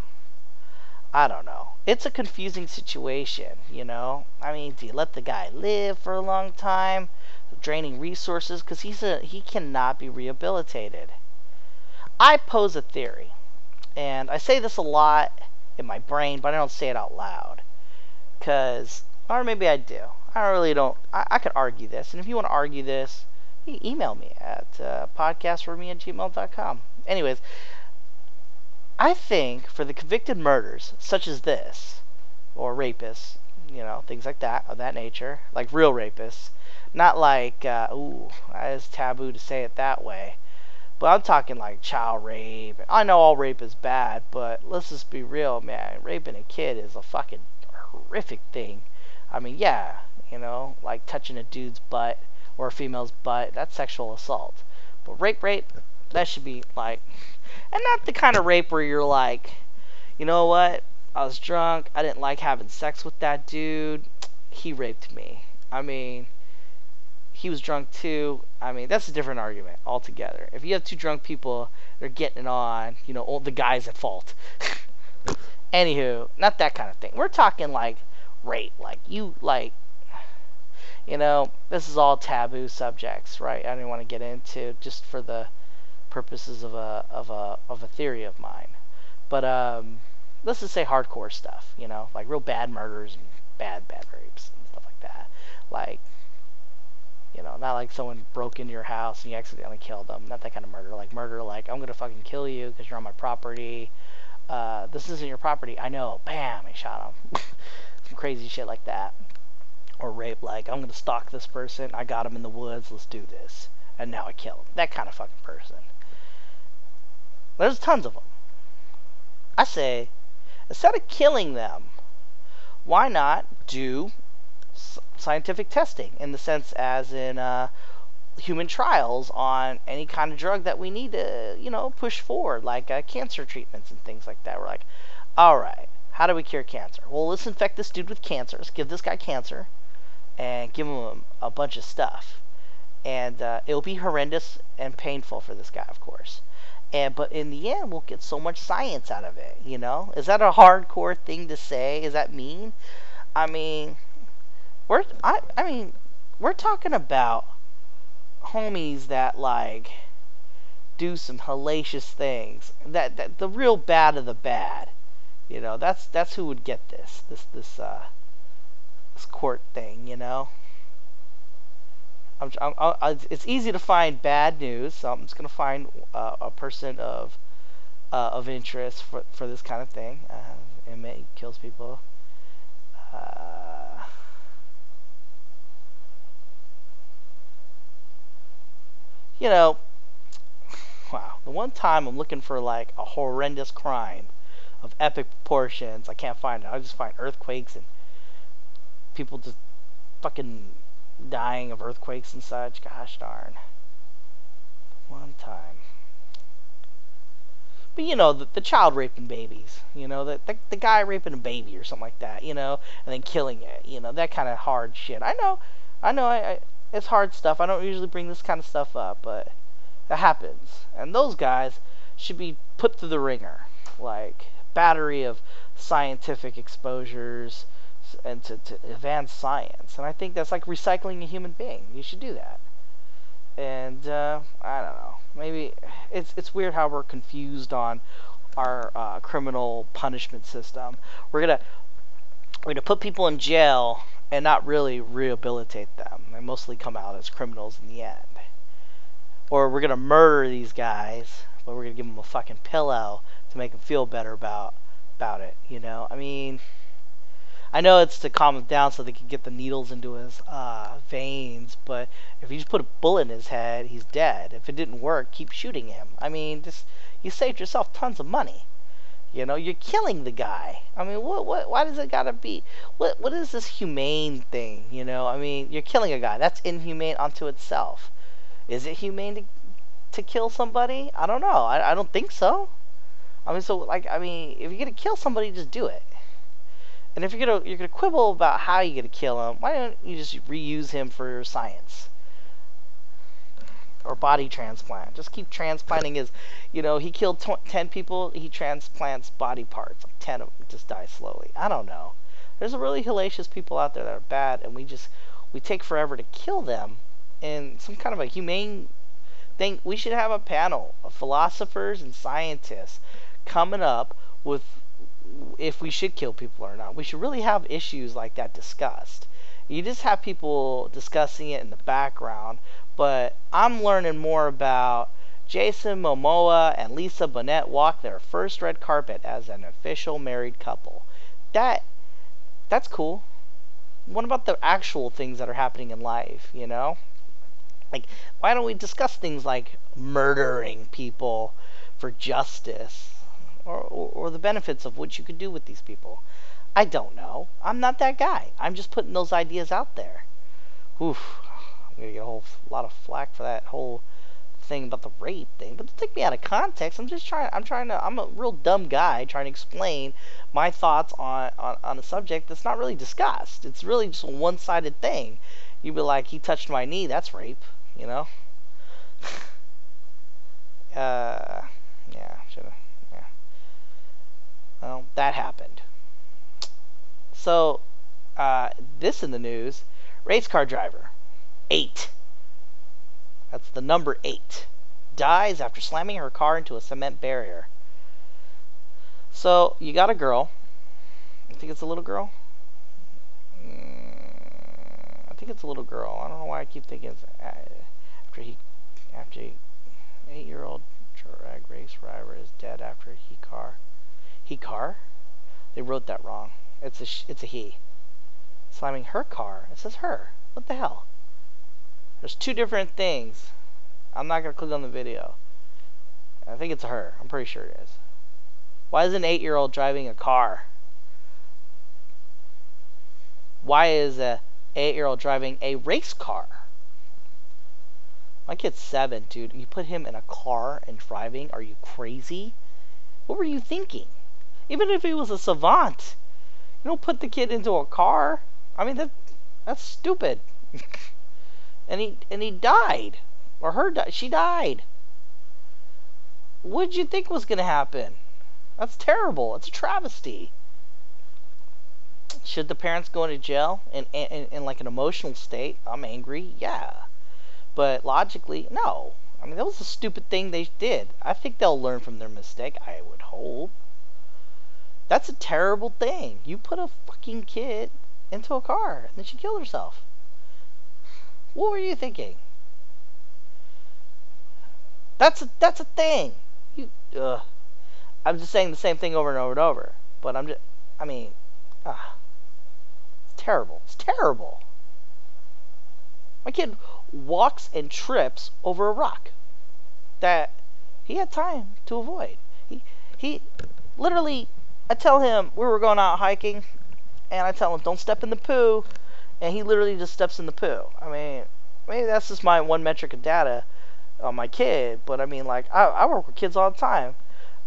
I don't know. It's a confusing situation, you know? I mean, do you let the guy live for a long time, draining resources? Because he cannot be rehabilitated. I pose a theory. And I say this a lot in my brain, but I don't say it out loud. Because, or maybe I do. I really don't. I could argue this. And if you want to argue this, you email me at podcastforme@gmail.com. Anyways, I think for the convicted murders, such as this, or rapists, you know, things like that, of that nature, like real rapists, not like, it's taboo to say it that way. But I'm talking like child rape. I know all rape is bad, but let's just be real, man. Raping a kid is a fucking horrific thing. I mean, yeah, you know, like touching a dude's butt or a female's butt, that's sexual assault. But rape, that should be like, and not the kind of rape where you're like, you know what, I was drunk, I didn't like having sex with that dude, he raped me. I mean, he was drunk too. I mean, that's a different argument altogether. If you have two drunk people, they're getting it on, you know, all the guy's at fault. Anywho, not that kind of thing. We're talking like rape, like you, like, you know, this is all taboo subjects, right? I didn't want to get into just for the purposes of a theory of mine. But let's just say hardcore stuff, you know, like real bad murders and bad rapes and stuff like that. Like, you know, not like someone broke into your house and you accidentally killed them. Not that kind of murder. Like murder, like, I'm going to fucking kill you because you're on my property. This isn't your property. I know. Bam, I shot him. Some crazy shit like that. Or rape, like, I'm going to stalk this person. I got him in the woods. Let's do this. And now I kill him. That kind of fucking person. There's tons of them. I say, instead of killing them, why not do scientific testing, in the sense as in human trials on any kind of drug that we need to, you know, push forward, like cancer treatments and things like that. We're like, all right, how do we cure cancer? Well, let's infect this dude with cancer. Let's give this guy cancer and give him a bunch of stuff, and it'll be horrendous and painful for this guy, of course. And but in the end, we'll get so much science out of it. You know, is that a hardcore thing to say? Is that mean? I mean, we're talking about homies that like do some hellacious things. That the real bad of the bad, you know. That's who would get this court thing, you know. It's easy to find bad news, so I'm just gonna find a person of interest for this kind of thing. Inmate kills people. You know, wow, the one time I'm looking for, like, a horrendous crime of epic proportions, I can't find it. I just find earthquakes and people just fucking dying of earthquakes and such. Gosh darn. One time. But, you know, the child raping babies, you know, the guy raping a baby or something like that, you know, and then killing it, you know, that kind of hard shit. I know, I know, I It's hard stuff. I don't usually bring this kind of stuff up, but it happens. And those guys should be put through the ringer. Like, battery of scientific exposures and to advance science. And I think that's like recycling a human being. You should do that. And, I don't know. Maybe it's weird how we're confused on our criminal punishment system. We're gonna put people in jail and not really rehabilitate them. They mostly come out as criminals in the end. Or we're gonna murder these guys, but we're gonna give them a fucking pillow to make them feel better about it. You know, I mean, I know it's to calm him down so they can get the needles into his veins, but if you just put a bullet in his head, he's dead. If it didn't work, keep shooting him. I mean, just, you saved yourself tons of money. You know, you're killing the guy. I mean, what? Why does it gotta be? What is this humane thing? You know, I mean, you're killing a guy. That's inhumane unto itself. Is it humane to kill somebody? I don't know. I don't think so. I mean, so like, I mean, if you're gonna kill somebody, just do it. And if you're gonna quibble about how you're gonna kill him, why don't you just reuse him for science or body transplant? Just keep transplanting his. You know, he killed 10 people. He transplants body parts. Like 10 of them just die slowly. I don't know. There's really hellacious people out there that are bad, and we take forever to kill them. And some kind of a humane thing. We should have a panel of philosophers and scientists coming up with if we should kill people or not. We should really have issues like that discussed. You just have people discussing it in the background, but I'm learning more about Jason Momoa and Lisa Bonet walk their first red carpet as an official married couple. That's cool. What about the actual things that are happening in life, you know? Like, why don't we discuss things like murdering people for justice? Or the benefits of what you could do with these people. I don't know. I'm not that guy. I'm just putting those ideas out there. Oof. I'm going to get a whole lot of flack for that whole thing about the rape thing. But don't take me out of context. I'm a real dumb guy trying to explain my thoughts on a subject that's not really discussed. It's really just a one-sided thing. You'd be like, he touched my knee. That's rape. You know? Yeah. Should've. Well, that happened. So, this in the news, race car driver, 8. That's the number 8. Dies after slamming her car into a cement barrier. So, you got a girl. I think it's a little girl. I think it's a little girl. I don't know why I keep thinking it's after 8-year-old drag race driver is dead after he car? They wrote that wrong. It's a he. Slamming her car. It says her. What the hell? There's 2 different things. I'm not going to click on the video. I think it's her. I'm pretty sure it is. Why is an 8-year-old driving a car? Why is an 8-year-old driving a race car? My kid's 7, dude. You put him in a car and driving? Are you crazy? What were you thinking? Even if he was a savant, you don't put the kid into a car. I mean, that's stupid. and he died, or she died. What did you think was gonna happen? That's terrible. It's a travesty. Should the parents go into jail in like an emotional state? I'm angry, yeah, but logically, no. I mean, that was a stupid thing they did. I think they'll learn from their mistake. I would hope. That's a terrible thing. You put a fucking kid into a car, and then she killed herself. What were you thinking? That's a thing. I'm just saying the same thing over and over and over. But it's terrible. It's terrible. My kid walks and trips over a rock that he had time to avoid. He literally. I tell him, we were going out hiking, and I tell him, don't step in the poo, and he literally just steps in the poo. I mean, maybe that's just my one metric of data on my kid, but I mean, like, I work with kids all the time.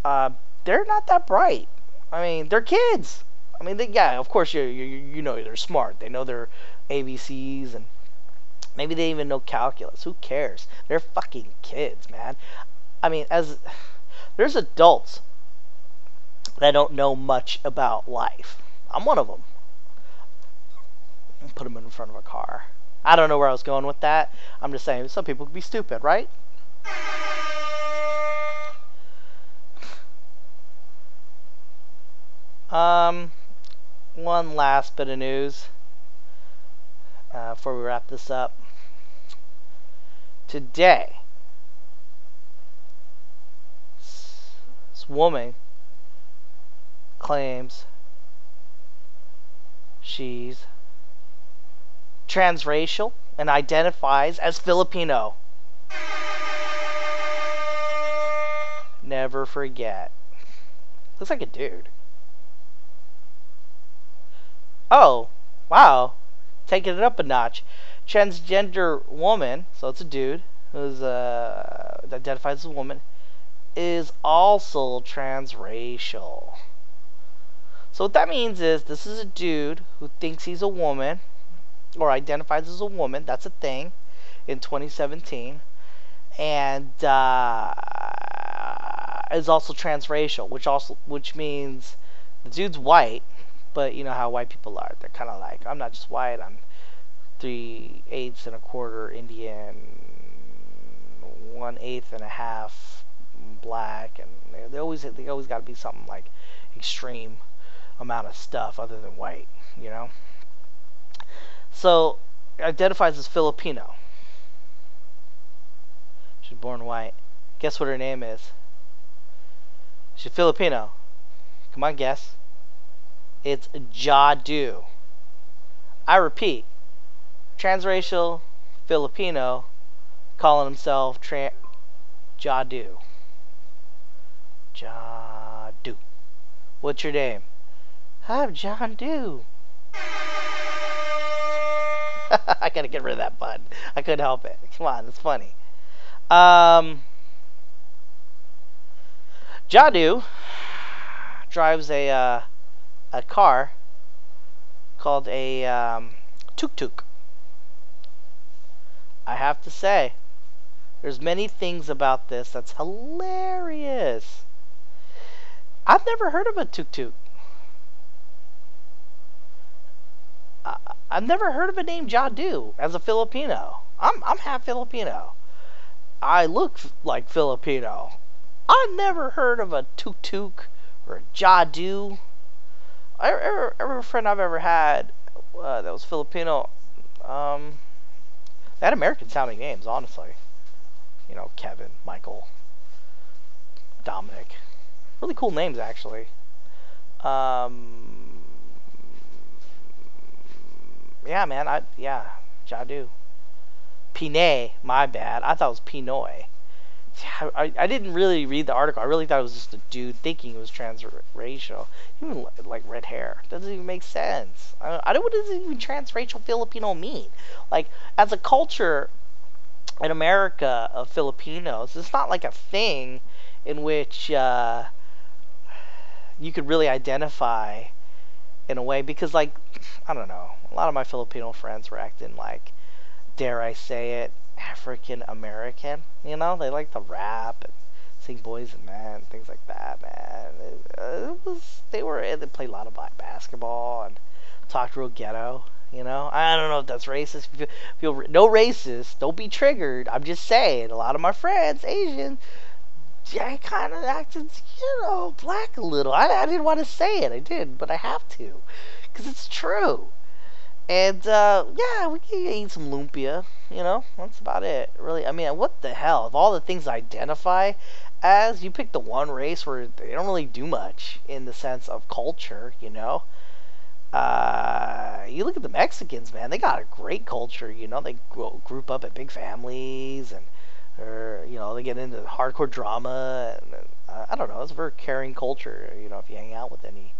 They're not that bright. I mean, they're kids. I mean, of course, you know they're smart. They know their ABCs and Maybe they even know calculus. Who cares? They're fucking kids, man. I mean, as there's adults that don't know much about life. I'm one of them. Put them in front of a car. I don't know where I was going with that. I'm just saying some people could be stupid, right? One last bit of news before we wrap this up. Today, this woman claims she's transracial and identifies as Filipino. Never forget. Looks like a dude. Oh, wow. Taking it up a notch. Transgender woman, so it's a dude, who's identifies as a woman, is also transracial. So what that means is this is a dude who thinks he's a woman or identifies as a woman. That's a thing in 2017, and is also transracial, which means the dude's white, but you know how white people are. They're kind of like, I'm not just white, I'm 3/8 and a quarter Indian, 1/8 and a half black, and they always got to be something like extreme amount of stuff other than white, you know. So, identifies as Filipino. She's born white. Guess what her name is? She's Filipino. Come on, guess. It's Ja Du. I repeat, transracial Filipino calling himself Ja Du. Ja Du. What's your name? I'm Ja Du. I gotta get rid of that button. I couldn't help it. Come on, it's funny. Ja Du drives a car called a tuk-tuk. I have to say, there's many things about this that's hilarious. I've never heard of a tuk-tuk. I've never heard of a name Ja Du as a Filipino. I'm half Filipino. I look like Filipino. I've never heard of a tuk-tuk or a Ja Du. Every friend I've ever had that was Filipino, they had American-sounding names, honestly. You know, Kevin, Michael, Dominic. Really cool names, actually. Yeah, man. Ja Du. Pinay, my bad. I thought it was Pinoy. I didn't really read the article. I really thought it was just a dude thinking it was transracial. Even like red hair doesn't even make sense. I don't. What does even transracial Filipino mean? Like as a culture in America of Filipinos, it's not like a thing in which you could really identify in a way, because like I don't know. A lot of my Filipino friends were acting like, dare I say it, African American. You know, they like to rap and sing Boys and Men, things like that, man. They played a lot of basketball and talked real ghetto, you know. I don't know if that's racist. No racist. Don't be triggered. I'm just saying, a lot of my friends, Asian, I kind of acted, you know, black a little. I didn't want to say it. I did, but I have to, because it's true. And, yeah, we can eat some lumpia, you know, that's about it, really. I mean, what the hell, of all the things I identify as, you pick the one race where they don't really do much in the sense of culture, you know. You look at the Mexicans, man, they got a great culture, you know, they group up at big families, and, or, you know, they get into hardcore drama, and, I don't know, it's a very caring culture, you know, if you hang out with any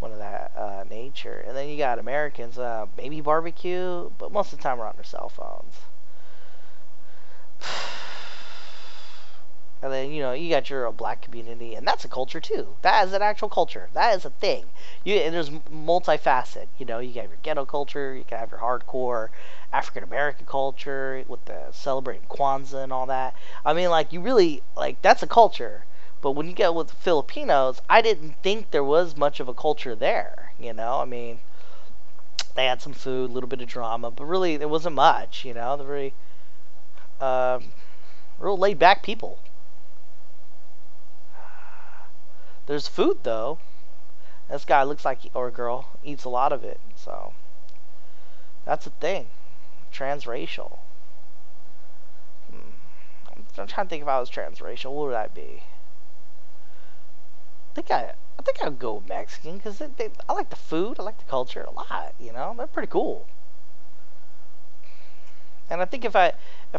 one of that nature. And then you got Americans, maybe barbecue, but most of the time we're on our cell phones. And then, you know, you got your black community, and that's a culture too. That is an actual culture. That is a thing. And there's multifaceted. You know, you got your ghetto culture. You can have your hardcore African American culture with the celebrating Kwanzaa and all that. I mean, like, you really, like, that's a culture. But when you get with the Filipinos, I didn't think there was much of a culture there. You know, I mean, they had some food, a little bit of drama, but really there wasn't much. You know, they're very real laid back people. There's food though. This guy looks like, or girl, eats a lot of it, so that's a thing. Transracial. I'm trying to think if I was transracial, what would I be? I think I would go Mexican, because I like the food, I like the culture a lot, you know? They're pretty cool. And I think if I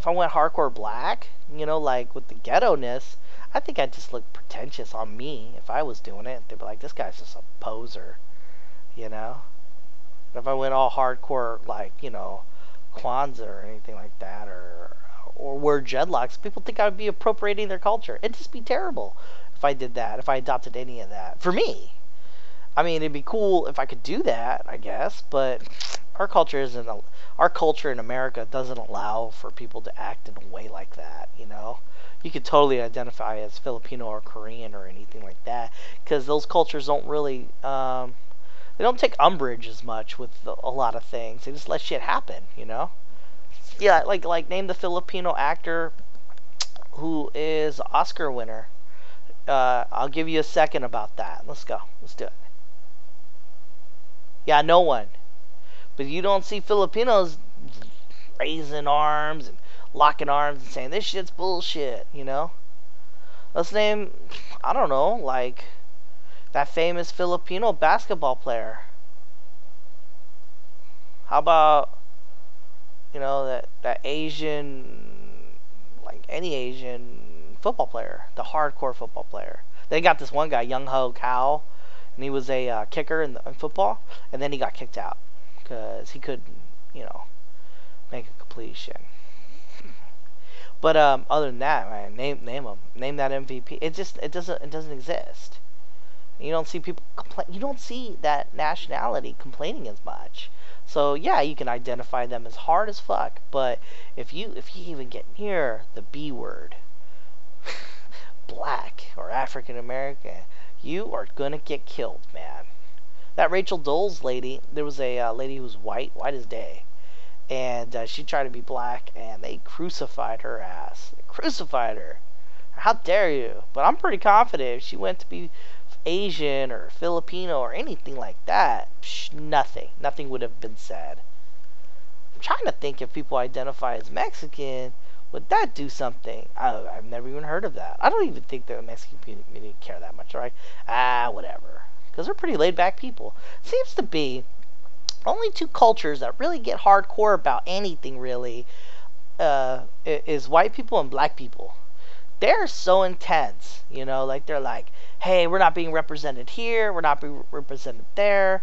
went hardcore black, you know, like with the ghetto-ness, I think I'd just look pretentious on me if I was doing it. They'd be like, this guy's just a poser, you know? But if I went all hardcore, like, you know, Kwanzaa or anything like that, or wear dreadlocks, people think I would be appropriating their culture. It'd just be terrible. I did that, if I adopted any of that. For me, I mean, it'd be cool if I could do that, I guess, but our culture in America doesn't allow for people to act in a way like that, you know? You could totally identify as Filipino or Korean or anything like that, because those cultures don't really, they don't take umbrage as much with a lot of things. They just let shit happen, you know? Yeah, like name the Filipino actor who is an Oscar winner. I'll give you a second about that. Let's go. Let's do it. Yeah, no one. But you don't see Filipinos raising arms and locking arms and saying, this shit's bullshit, you know? Let's name, I don't know, like, that famous Filipino basketball player. How about, you know, that Asian, like any Asian football player, the hardcore football player. They got this one guy, Young Ho Kao, and he was a kicker in football, and then he got kicked out because he couldn't, you know, make a completion. But other than that, man, name him, name that MVP. It doesn't exist. You don't see people complain. You don't see that nationality complaining as much. So yeah, you can identify them as hard as fuck, but if you even get near the B word, black or African American, you are gonna get killed, man. That Rachel Dolezal lady, there was a lady who was white as day, and she tried to be black, and they crucified her ass. They crucified her. How dare you? But I'm pretty confident if she went to be Asian or Filipino or anything like that, nothing would have been said. I'm trying to think if people identify as Mexican. Would that do something? I've never even heard of that. I don't even think the Mexican community care that much, right? Whatever. Because they're pretty laid-back people. Seems to be only two cultures that really get hardcore about anything, really, is white people and black people. They're so intense, you know? Like, they're like, hey, we're not being represented here. We're not being represented there.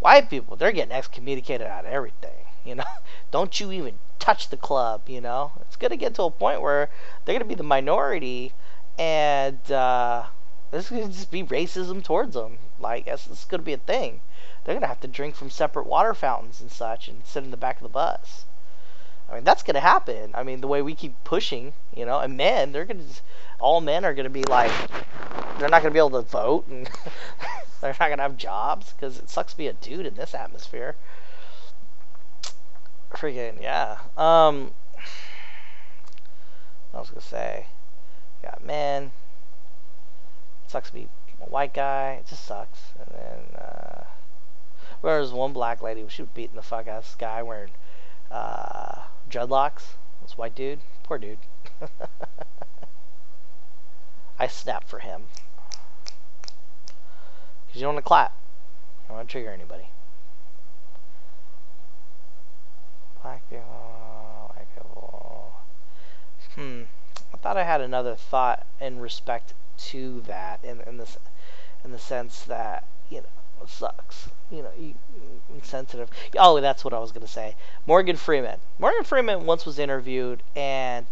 White people, they're getting excommunicated out of everything, you know? Don't you even touch the club, you know? It's going to get to a point where they're going to be the minority, and this is going to just be racism towards them. Like, it's going to be a thing. They're going to have to drink from separate water fountains and such and sit in the back of the bus. I mean, that's going to happen. I mean, the way we keep pushing, you know, and men, all men are going to be like, they're not going to be able to vote, and they're not going to have jobs, because it sucks to be a dude in this atmosphere. Freaking, yeah. I was gonna say, got men. Sucks to be a white guy. It just sucks. And then, there was one black lady. She was beating the fuck out of this guy wearing dreadlocks. This white dude. Poor dude. I snapped for him. Because you don't want to clap. You don't want to trigger anybody. Black people, white people. I thought I had another thought in respect to that, in the sense that, you know, it sucks. You know, insensitive. Oh, that's what I was gonna say. Morgan Freeman. Morgan Freeman once was interviewed, and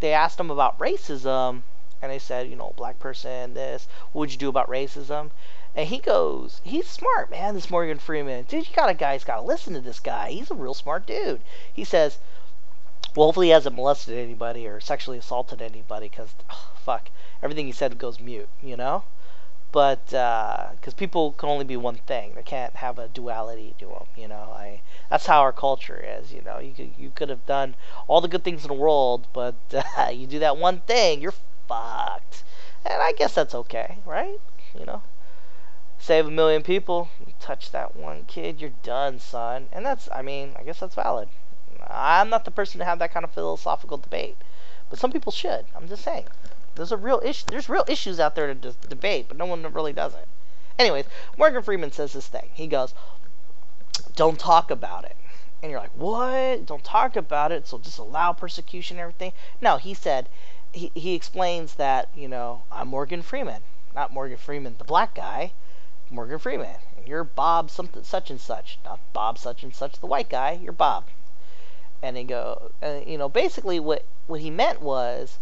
they asked him about racism, and they said, you know, black person, this, what would you do about racism? And he goes, he's smart, man, this Morgan Freeman. Dude, you gotta listen to this guy. He's a real smart dude. He says, well, hopefully he hasn't molested anybody or sexually assaulted anybody, because, fuck, everything he said goes mute, you know? But, because people can only be one thing. They can't have a duality to them, you know? That's how our culture is, you know? You could have done all the good things in the world, but you do that one thing, you're fucked. And I guess that's okay, right? You know? Save 1 million people, you touch that one kid, you're done, son. And that's, I mean, I guess that's valid. I'm not the person to have that kind of philosophical debate, but some people should. I'm just saying, there's real issues out there to debate, but no one really does it. Anyways, Morgan Freeman says this thing. He goes, "Don't talk about it," and you're like, "What? Don't talk about it? So just allow persecution and everything?" No, he said, he explains that, you know, I'm Morgan Freeman, not Morgan Freeman, the black guy. Morgan Freeman, and you're Bob something such and such, not Bob such and such, the white guy, you're Bob. And they go, you know, basically what he meant was,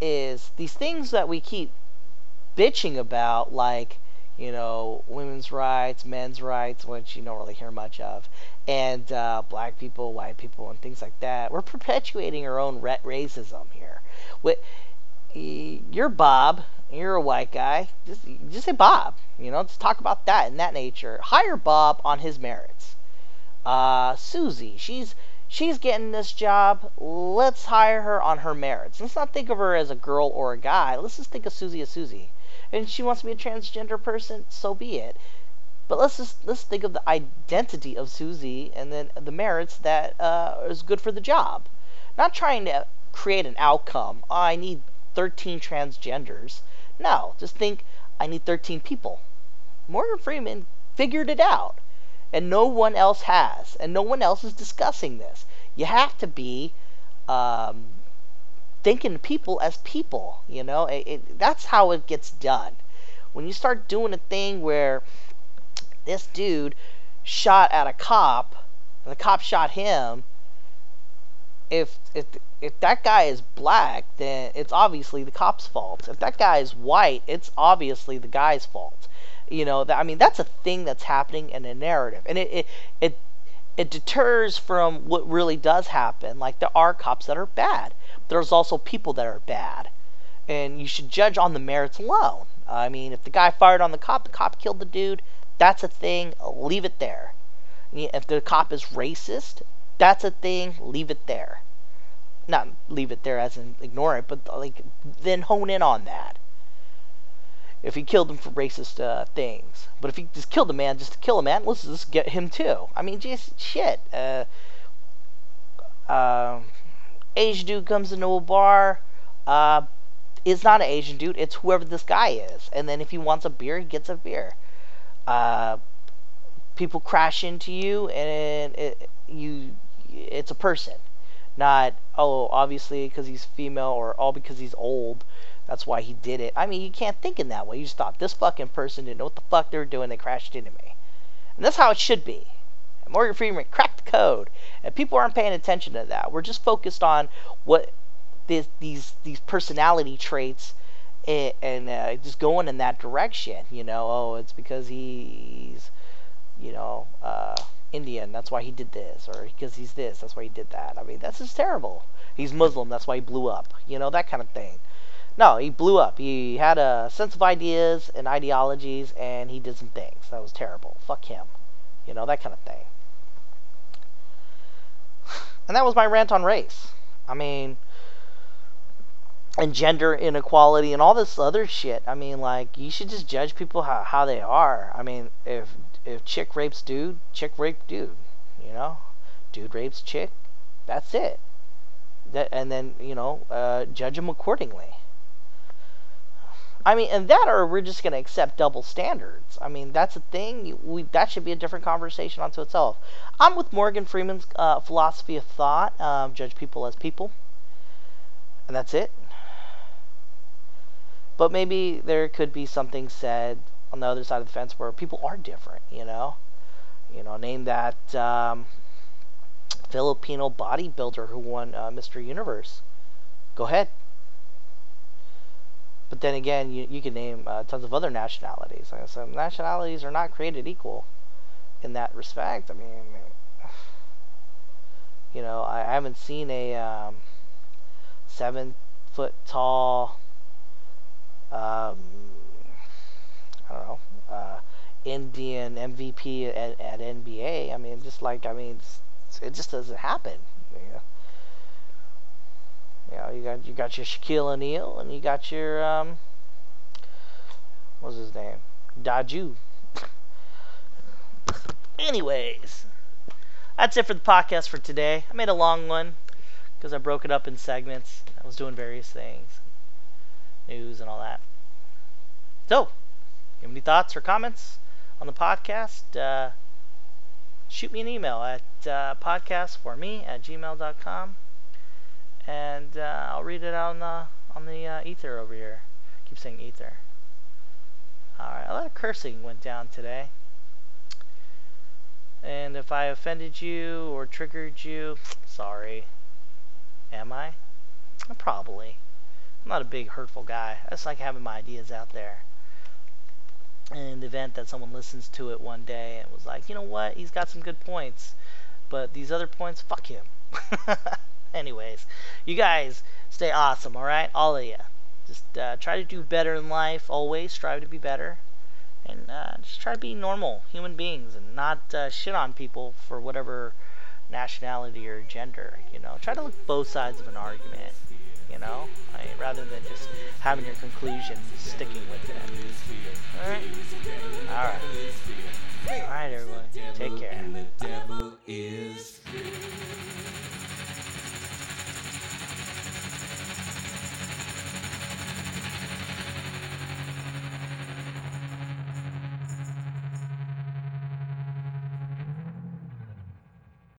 is these things that we keep bitching about, like, you know, women's rights, men's rights, which you don't really hear much of, and black people, white people, and things like that, we're perpetuating our own racism here. You're Bob, you're a white guy, just say Bob, you know, just talk about that in that nature. Hire Bob on his merits. Susie, she's getting this job, let's hire her on her merits. Let's not think of her as a girl or a guy, let's just think of Susie as Susie. And she wants to be a transgender person, so be it. But let's think of the identity of Susie and then the merits that is good for the job. Not trying to create an outcome, oh, I need 13 transgenders. No, just think, I need 13 people. Morgan Freeman figured it out, and no one else has, and no one else is discussing this. You have to be thinking people as people, you know? That's how it gets done. When you start doing a thing where this dude shot at a cop, and the cop shot him, if that guy is black, then it's obviously the cop's fault. If that guy is white, it's obviously the guy's fault. You know, I mean, that's a thing that's happening in a narrative. And it deters from what really does happen. Like, there are cops that are bad. There's also people that are bad. And you should judge on the merits alone. I mean, if the guy fired on the cop killed the dude, that's a thing. Leave it there. If the cop is racist, that's a thing. Leave it there. Not leave it there as in ignore it, but like then hone in on that. If he killed him for racist things, but if he just killed a man just to kill a man, let's just get him too. I mean, just shit. Asian dude comes into a bar. It's not an Asian dude. It's whoever this guy is. And then if he wants a beer, he gets a beer. People crash into you, and it's a person. Not, oh, obviously because he's female, or all because he's old, that's why he did it. I mean, you can't think in that way. You just thought, this fucking person didn't know what the fuck they were doing, they crashed into me. And that's how it should be. And Morgan Freeman cracked the code, and people aren't paying attention to that. We're just focused on what these personality traits, and just going in that direction. You know, oh, it's because he's, you know, Indian, that's why he did this, or because he's this, that's why he did that. I mean, that's just terrible. He's Muslim, that's why he blew up, you know, that kind of thing. No, he blew up. He had a sense of ideas and ideologies, and he did some things that was terrible. Fuck him, you know, that kind of thing. And that was my rant on race, I mean, and gender inequality and all this other shit. I mean, like, you should just judge people how they are. I mean, if chick rapes dude, chick rape dude, you know, dude rapes chick, that's it. And then, you know, judge them accordingly. I mean, and that, or we're just going to accept double standards. I mean, that's a thing, that should be a different conversation unto itself. I'm with Morgan Freeman's philosophy of thought, judge people as people, and that's it. But maybe there could be something said on the other side of the fence where people are different, you know? You know, name that Filipino bodybuilder who won Mr. Universe. go ahead. But then again, you can name tons of other nationalities. Like I said, nationalities are not created equal in that respect. I mean, you know, I haven't seen a 7 foot tall, I don't know, Indian MVP at NBA. I mean, it just doesn't happen. You know, you got your Shaquille O'Neal, and you got your what's his name, Ja Du. Anyways, that's it for the podcast for today. I made a long one because I broke it up in segments. I was doing various things, news and all that. So, if you have any thoughts or comments on the podcast, shoot me an email at podcastforme@gmail.com. And I'll read it out on the ether over here. I keep saying ether. Alright, a lot of cursing went down today. And if I offended you or triggered you, sorry. Am I? Probably. I'm not a big hurtful guy. I just like having my ideas out there. And in the event that someone listens to it one day and was like, you know what, he's got some good points, but these other points, fuck him. Anyways, you guys stay awesome, alright? All of you. Just try to do better in life, always strive to be better. And just try to be normal human beings and not shit on people for whatever nationality or gender, you know? Try to look at both sides of an argument, you know? Rather than just having your conclusion, sticking with it.